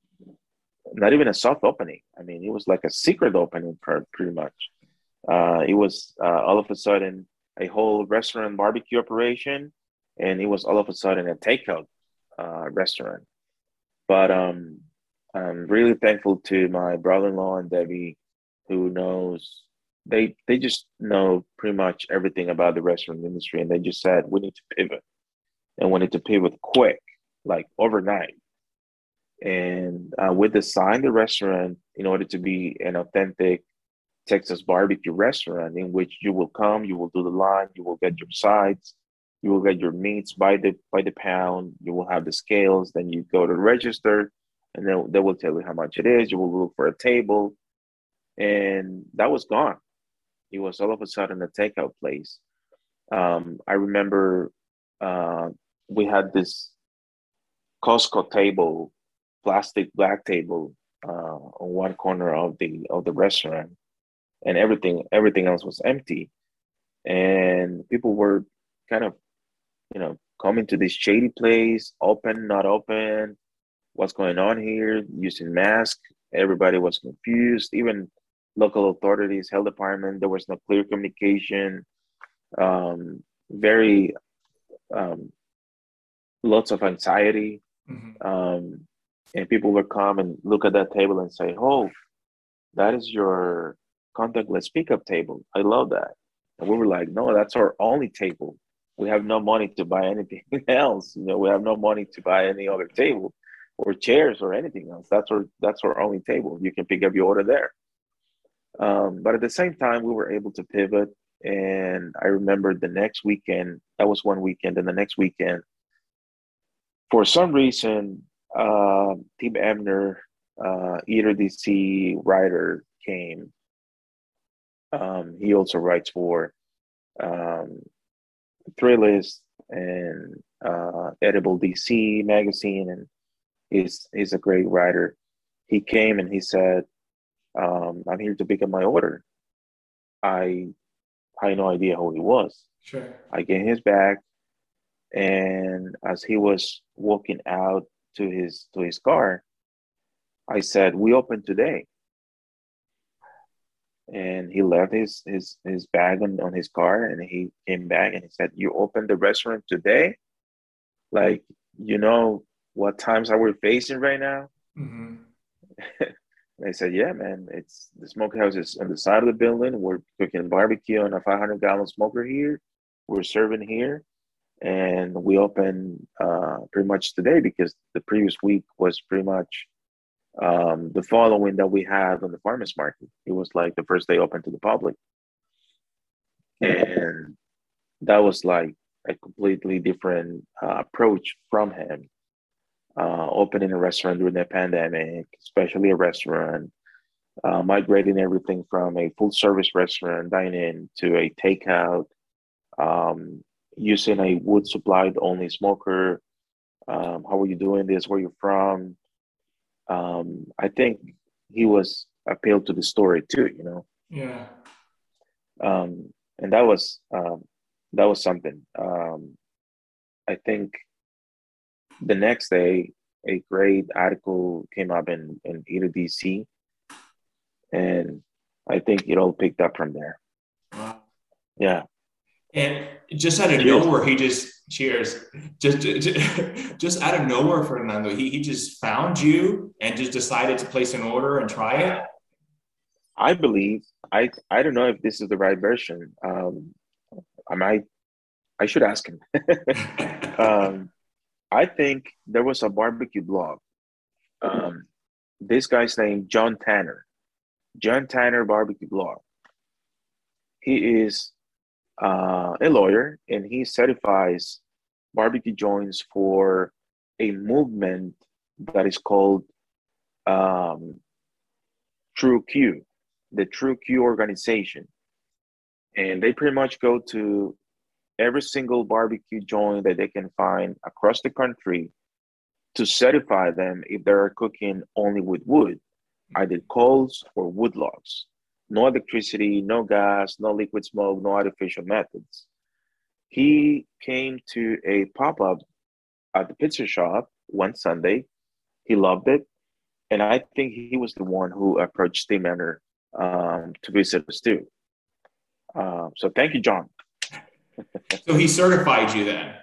not even a soft opening. I mean, it was like a secret opening, per, pretty much. Uh, it was uh, all of a sudden a whole restaurant barbecue operation, and it was all of a sudden a takeout uh, restaurant. But um, I'm really thankful to my brother-in-law and Debbie, who knows. They they just know pretty much everything about the restaurant industry, and they just said, we need to pivot. And we need to pivot quick, like overnight. And uh, we designed the restaurant in order to be an authentic Texas barbecue restaurant in which you will come, you will do the line, you will get your sides, you will get your meats by the by the pound, you will have the scales, then you go to register, and then they will tell you how much it is, you will look for a table. And that was gone. It was all of a sudden a takeout place. Um, I remember uh, we had this Costco table, plastic black table, uh, on one corner of the of the restaurant, and everything everything else was empty. And people were kind of, you know, coming to this shady place, open, not open, what's going on here, using masks. Everybody was confused, even local authorities, health department. There was no clear communication. Um, very, um, lots of anxiety, mm-hmm. um, and people would come and look at that table and say, "Oh, that is your contactless pickup table. I love that." And we were like, "No, that's our only table. We have no money to buy anything else. You know, we have no money to buy any other table or chairs or anything else. That's our that's our only table. You can pick up your order there." Um, but at the same time, we were able to pivot. And I remember the next weekend, that was one weekend, and the next weekend, for some reason, uh, Tim Amner, uh, Eater D C writer, came. Um, he also writes for um, Thrillist and uh, Edible D C magazine, and he's, he's a great writer. He came and he said, Um, I'm here to pick up my order. I had no idea who he was. Sure. I get his bag, and as he was walking out to his to his car, I said, "We open today." And he left his his his bag on, on his car, and he came back and he said, "You opened the restaurant today? Like, you know what times are we facing right now?" Mm-hmm. They said, "Yeah, man, it's the smokehouse is on the side of the building. We're cooking barbecue on a five hundred gallon smoker here. We're serving here. And we open uh, pretty much today because the previous week was pretty much um, the following that we had on the farmers market. It was like the first day open to the public." And that was like a completely different uh, approach from him. Uh, opening a restaurant during the pandemic, especially a restaurant, uh, migrating everything from a full-service restaurant dine-in to a takeout, um, using a wood-supplied-only smoker. Um, how are you doing this? Where are you from? Um, I think he was appealed to the story too, you know. Yeah. Um, and that was um, that was something. Um, I think. The next day, a great article came up in, in Eater D C, and I think it all picked up from there. Wow. Yeah. And just out of cheers. nowhere, he just, cheers, just, just just out of nowhere, Fernando, he he just found you and just decided to place an order and try it? I believe, I I don't know if this is the right version. Um, I might, I should ask him. um I think there was a barbecue blog. Um, this guy's name, John Tanner. John Tanner Barbecue Blog. He is uh, a lawyer, and he certifies barbecue joints for a movement that is called um, True Q, the True Q organization. And they pretty much go to every single barbecue joint that they can find across the country to certify them if they're cooking only with wood, either coals or wood logs. No electricity, no gas, no liquid smoke, no artificial methods. He came to a pop-up at the pizza shop one Sunday. He loved it. And I think he was the one who approached Tim Amner um, to visit us too. Uh, so thank you, John. So he certified you then?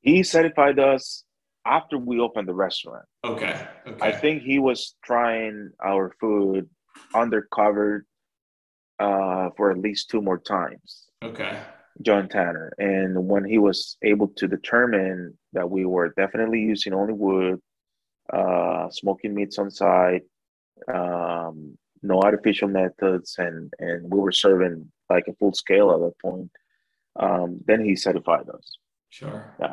He certified us after we opened the restaurant. Okay. Okay. I think he was trying our food undercover uh, for at least two more times. Okay. John Tanner. And when he was able to determine that we were definitely using only wood, uh, smoking meats on site, um, no artificial methods, and, and we were serving like a full scale at that point, um, then he certified us. Sure. Yeah.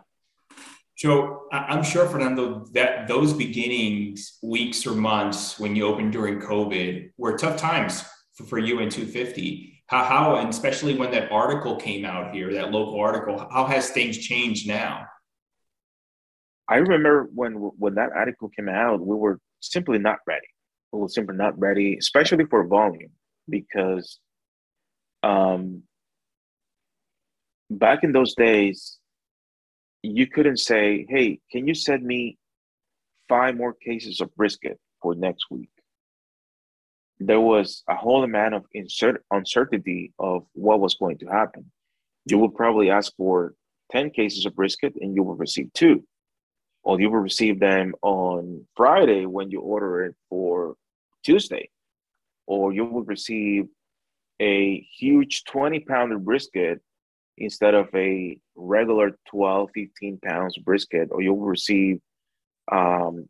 So I'm sure, Fernando, that those beginnings, weeks or months when you opened during COVID, were tough times for, for you and two fifty. How, how, and especially when that article came out here, that local article, how has things changed now? I remember when when that article came out, we were simply not ready. We were simply not ready, especially for volume, because um, back in those days, you couldn't say, hey, can you send me five more cases of brisket for next week? There was a whole amount of insert uncertainty of what was going to happen. You would probably ask for ten cases of brisket and you will receive two. Or you will receive them on Friday when you order it for Tuesday. Or you will receive a huge twenty pounder brisket instead of a regular twelve, fifteen pounds brisket, or you'll receive um,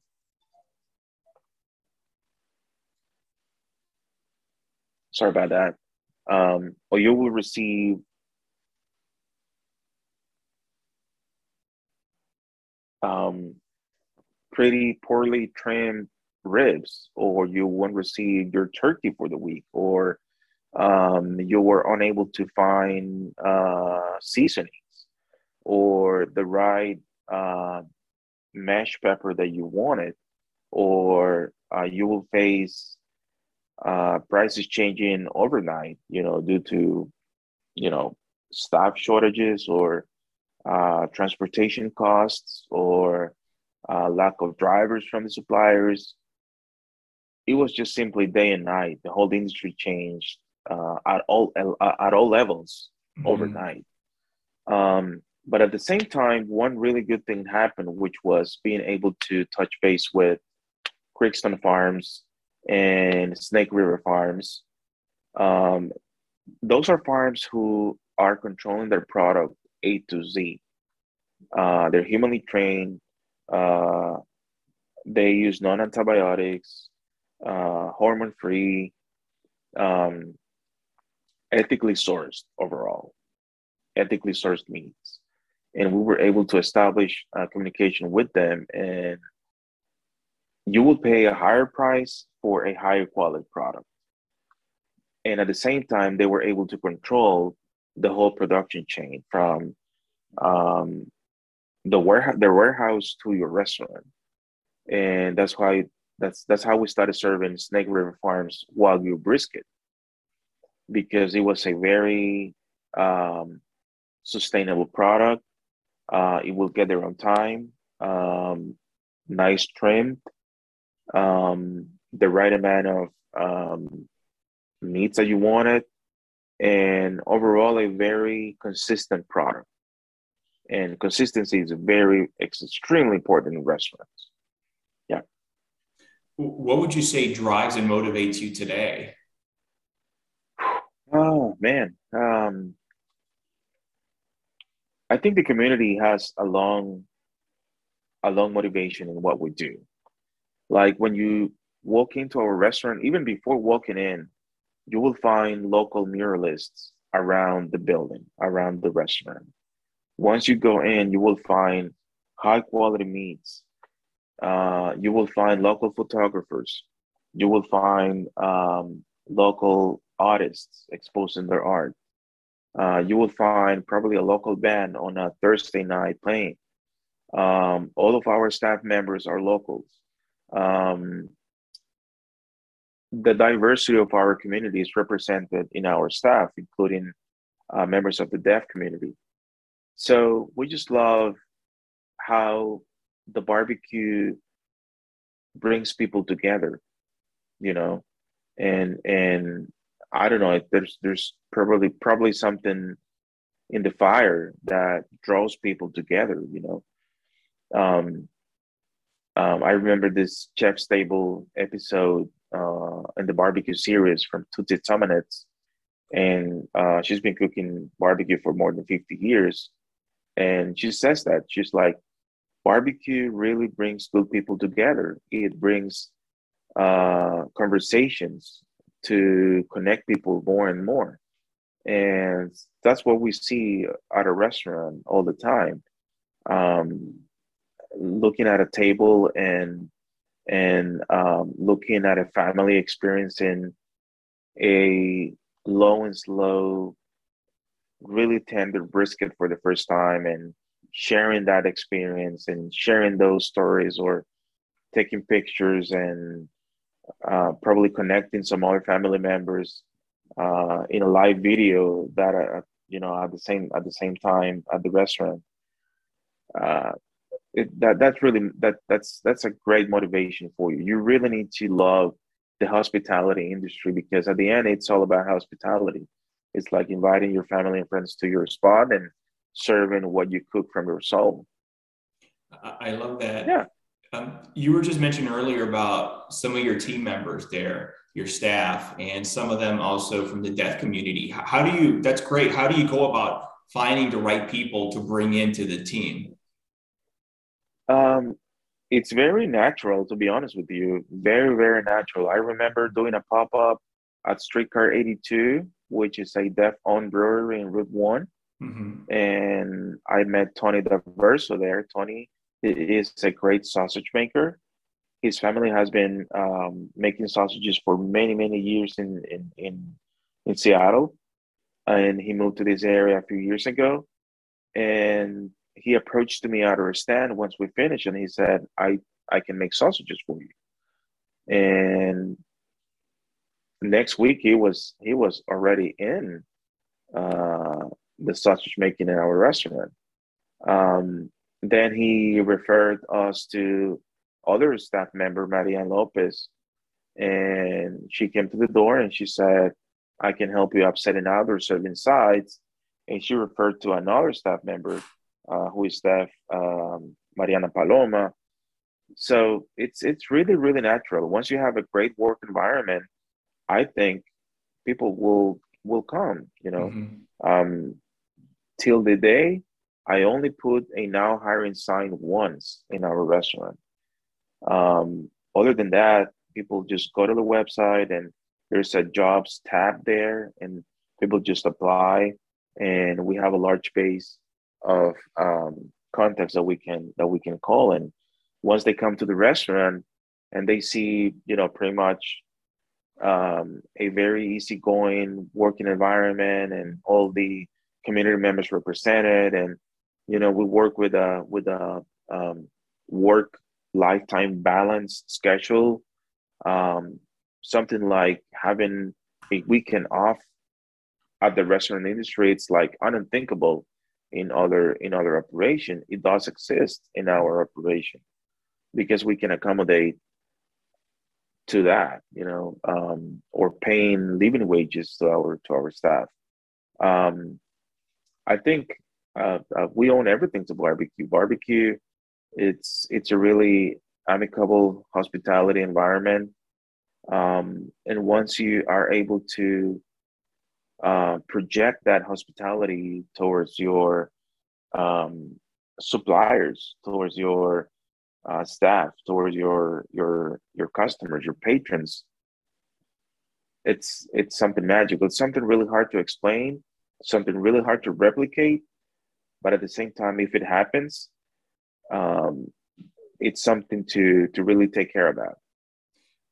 sorry about that, um, or you will receive um, pretty poorly trimmed ribs, or you won't receive your turkey for the week, or Um, you were unable to find uh, seasonings or the right uh, mashed pepper that you wanted, or uh, you will face uh, prices changing overnight, you know, due to, you know, staff shortages or uh, transportation costs or uh, lack of drivers from the suppliers. It was just simply day and night. The whole industry changed. Uh, at all uh, at all levels mm-hmm. overnight. Um, but at the same time, one really good thing happened, which was being able to touch base with Creekstone Farms and Snake River Farms. Um, those are farms who are controlling their product A to Z. Uh, they're humanly trained. Uh, they use non-antibiotics, uh, hormone-free, um, ethically sourced overall, ethically sourced meats. And we were able to establish uh, communication with them, and you will pay a higher price for a higher quality product. And at the same time, they were able to control the whole production chain from um, the, ware- the warehouse to your restaurant. And that's why that's, that's how we started serving Snake River Farms Wagyu brisket, because it was a very um, sustainable product. Uh, it will get there on time, um, nice trim, um, the right amount of um, meats that you wanted, and overall a very consistent product. And consistency is very, it's extremely important in restaurants. Yeah. What would you say drives and motivates you today? Oh, man. Um, I think the community has a long, a long motivation in what we do. Like when you walk into our restaurant, even before walking in, you will find local muralists around the building, around the restaurant. Once you go in, you will find high quality meats. Uh, you will find local photographers. You will find um, local artists exposing their art. Uh, you will find probably a local band on a Thursday night playing. Um, all of our staff members are locals. Um, the diversity of our community is represented in our staff, including uh, members of the deaf community. So we just love how the barbecue brings people together, you know, and and I don't know, there's there's probably probably something in the fire that draws people together, you know. Um, um, I remember this Chef's Table episode uh, in the barbecue series from Tutti Tominec, and uh, she's been cooking barbecue for more than fifty years, and she says that she's like, barbecue really brings good people together. It brings uh, conversations to connect people more and more, and that's what we see at a restaurant all the time. Um, looking at a table and and um, looking at a family experiencing a low and slow, really tender brisket for the first time, and sharing that experience and sharing those stories, or taking pictures and uh, probably connecting some other family members uh, in a live video that are, you know, at the same at the same time at the restaurant. Uh, it, that that's really that that's that's a great motivation for you. You really need to love the hospitality industry, because at the end it's all about hospitality. It's like inviting your family and friends to your spot and serving what you cook from your soul. I love that. Yeah. Um, you were just mentioning earlier about some of your team members there, your staff, and some of them also from the deaf community. How do you, that's great. How do you go about finding the right people to bring into the team? Um, it's very natural, to be honest with you. Very, very natural. I remember doing a pop-up at Streetcar eighty-two, which is a deaf-owned brewery in Route one. Mm-hmm. And I met Tony D'Averso there. Tony is a great sausage maker. His family has been um, making sausages for many, many years in, in, in, in Seattle. And he moved to this area a few years ago. And he approached me at our stand once we finished. And he said, I, I can make sausages for you. And next week, he was, he was already in Uh, the sausage making in our restaurant. Um, then he referred us to other staff member, Marian Lopez, and she came to the door and she said, I can help you upsetting out or serving sides. And she referred to another staff member uh, who is staff, um, Mariana Paloma. So it's, it's really, really natural. Once you have a great work environment, I think people will, will come, you know. Mm-hmm. Um, till the day, I only put a now hiring sign once in our restaurant. Um, other than that, people just go to the website and there's a jobs tab there and people just apply. And we have a large base of um, contacts that we can that we can call. And once they come to the restaurant and they see, you know, pretty much um, a very easygoing working environment and all the community members represented, and you know we work with a with a um, work lifetime balance schedule, um, something like having a weekend off at the restaurant industry. It's like unthinkable in other in other operation. It does exist in our operation because we can accommodate to that, you know, um, or paying living wages to our to our staff. Um, I think uh, uh, we own everything to barbecue. Barbecue, it's it's a really amicable hospitality environment, um, and once you are able to uh, project that hospitality towards your um, suppliers, towards your uh, staff, towards your your your customers, your patrons, it's it's something magical. It's something really hard to explain. Something really hard to replicate, but at the same time, if it happens, um, it's something to to really take care about.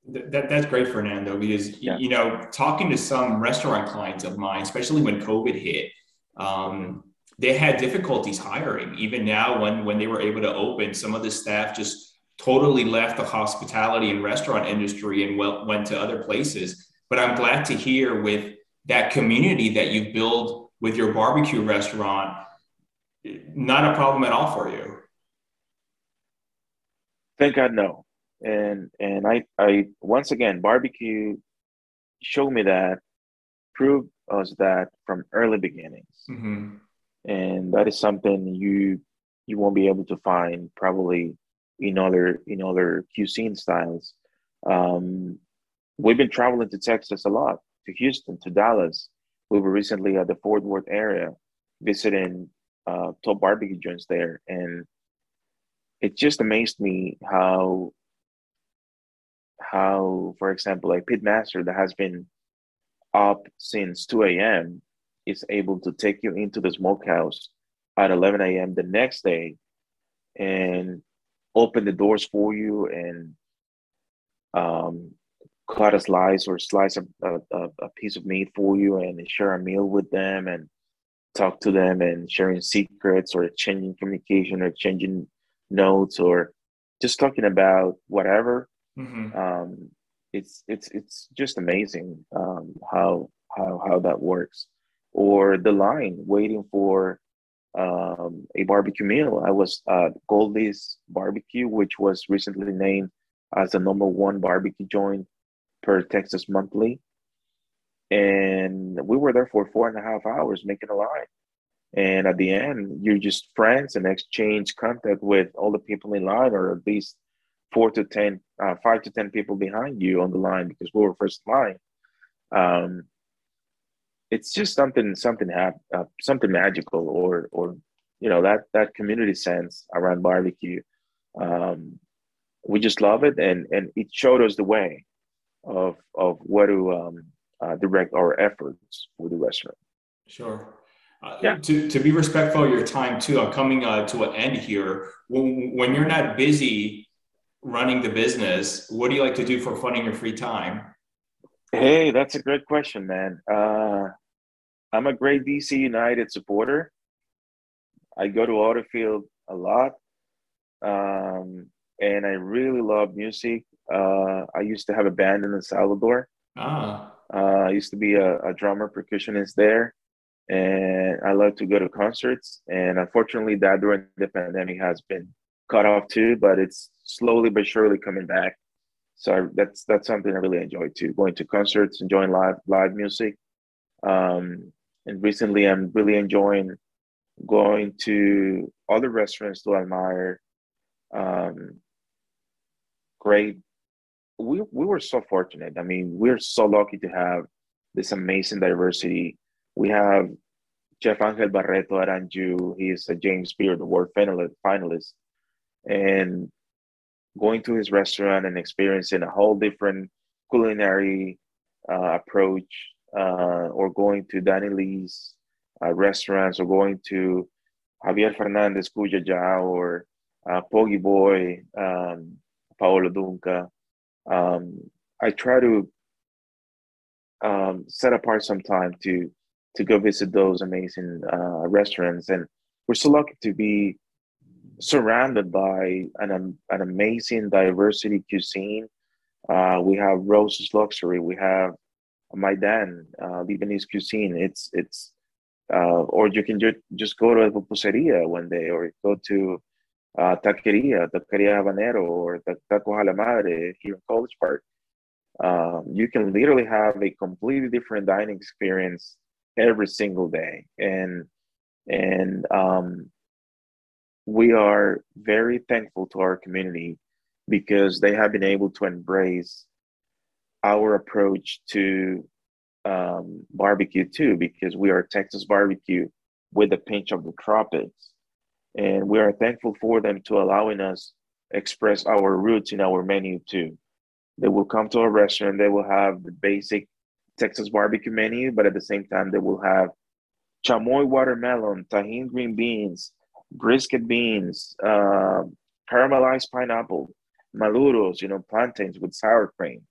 That, that's great, Fernando, because, yeah. you know, talking to some restaurant clients of mine, especially when COVID hit, um, they had difficulties hiring. Even now, when, when they were able to open, some of the staff just totally left the hospitality and restaurant industry and well, went to other places. But I'm glad to hear with that community that you build with your barbecue restaurant, not a problem at all for you. Thank God, no. And and I, I once again, barbecue showed me that, proved us that from early beginnings. Mm-hmm. And that is something you you won't be able to find probably in other in other cuisine styles. Um, we've been traveling to Texas a lot, to Houston, to Dallas. We were recently at the Fort Worth area visiting uh, top barbecue joints there. And it just amazed me how How, for example, a pitmaster that has been up since two a.m. is able to take you into the smokehouse at eleven a.m. the next day and open the doors for you and um, cut a slice or slice a, a, a piece of meat for you and share a meal with them and talk to them and sharing secrets or changing communication or changing notes or just talking about whatever. Mm-hmm. Um, it's it's it's just amazing um, how how how that works. Or the line waiting for um, a barbecue meal. I was at Goldie's Barbecue, which was recently named as the number one barbecue joint per Texas Monthly, and we were there for four and a half hours making a line. And at the end, you're just friends and exchange contact with all the people in line, or at least four to ten, uh, five to ten people behind you on the line because we were first line. Um, it's just something, something, hap- uh, something magical, or, or you know, that that community sense around barbecue. Um, we just love it, and and it showed us the way of of where to um, uh, direct our efforts with the restaurant. Sure. Uh, yeah. To to be respectful of your time too, I'm coming uh, to an end here. When, when you're not busy running the business, what do you like to do for fun in your free time? Hey, that's a great question, man. Uh, I'm a great D C United supporter. I go to Autofield a lot. Um, and I really love music. Uh, I used to have a band in El Salvador. Ah. Uh, I used to be a, a drummer percussionist there. And I love to go to concerts. And unfortunately, that during the pandemic has been cut off too, but it's slowly but surely coming back. So I, that's that's something I really enjoy too, going to concerts, enjoying live live music. Um, and recently I'm really enjoying going to other restaurants to admire. Um, great. We, we were so fortunate. I mean, we're so lucky to have this amazing diversity. We have Chef Angel Barreto Aranju. He is a James Beard Award finalist. And going to his restaurant and experiencing a whole different culinary uh, approach, uh, or going to Danny Lee's uh, restaurants, or going to Javier Fernandez Cuyaya, or uh, Poggy Boy, um, Paolo Dunca. Um, I try to um, set apart some time to to go visit those amazing uh, restaurants, and we're so lucky to be surrounded by an um, an amazing diversity cuisine. Uh, we have Rose's Luxury. We have Maidan, uh, Lebanese cuisine. It's it's, uh, or you can ju- just go to a pupuseria one day, or go to uh, taqueria, taqueria habanero, or taco a la madre here in College Park. Um, you can literally have a completely different dining experience every single day, and and um. We are very thankful to our community because they have been able to embrace our approach to um, barbecue too, because we are Texas barbecue with a pinch of the tropics. And we are thankful for them to allowing us express our roots in our menu too. They will come to a restaurant, they will have the basic Texas barbecue menu, but at the same time, they will have chamoy watermelon, tajin green beans, brisket beans, uh, caramelized pineapple, maduros, you know, plantains with sour cream.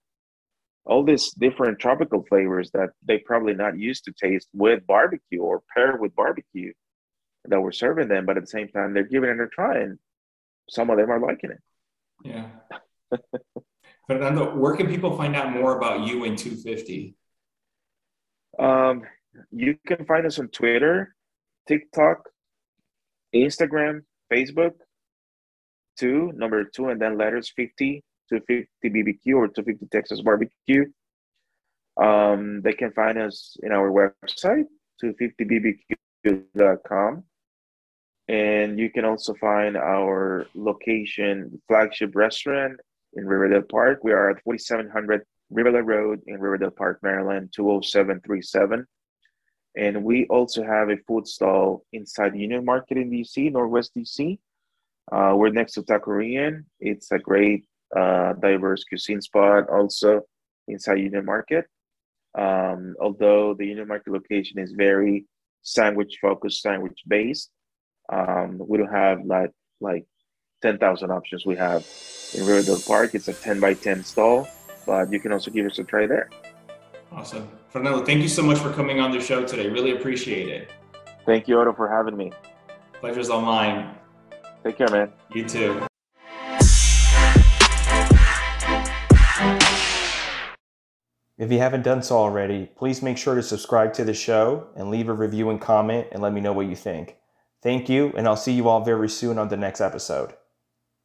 All these different tropical flavors that they probably not used to taste with barbecue or paired with barbecue that we're serving them. But at the same time, they're giving it a try, and some of them are liking it. Yeah. Fernando, where can people find out more about you and two fifty? Um, you can find us on Twitter, TikTok, Instagram, Facebook, two, number two, and then letters fifty, two fifty B B Q or two fifty Texas Barbecue. Um, they can find us in our website, two fifty B B Q dot com. And you can also find our location, flagship restaurant in Riverdale Park. We are at forty-seven hundred Riverdale Road in Riverdale Park, Maryland, two oh seven three seven. And we also have a food stall inside Union Market in D C, Northwest D C. Uh, we're next to Taquerian. It's a great uh, diverse cuisine spot also inside Union Market. Um, although the Union Market location is very sandwich-focused, sandwich-based. Um, we don't have like like ten thousand options we have in Riverdale Park. It's a ten by ten stall, but you can also give us a try there. Awesome. Fernando, thank you so much for coming on the show today. Really appreciate it. Thank you, Odo, for having me. Pleasure's all mine. Take care, man. You too. If you haven't done so already, please make sure to subscribe to the show and leave a review and comment and let me know what you think. Thank you, and I'll see you all very soon on the next episode.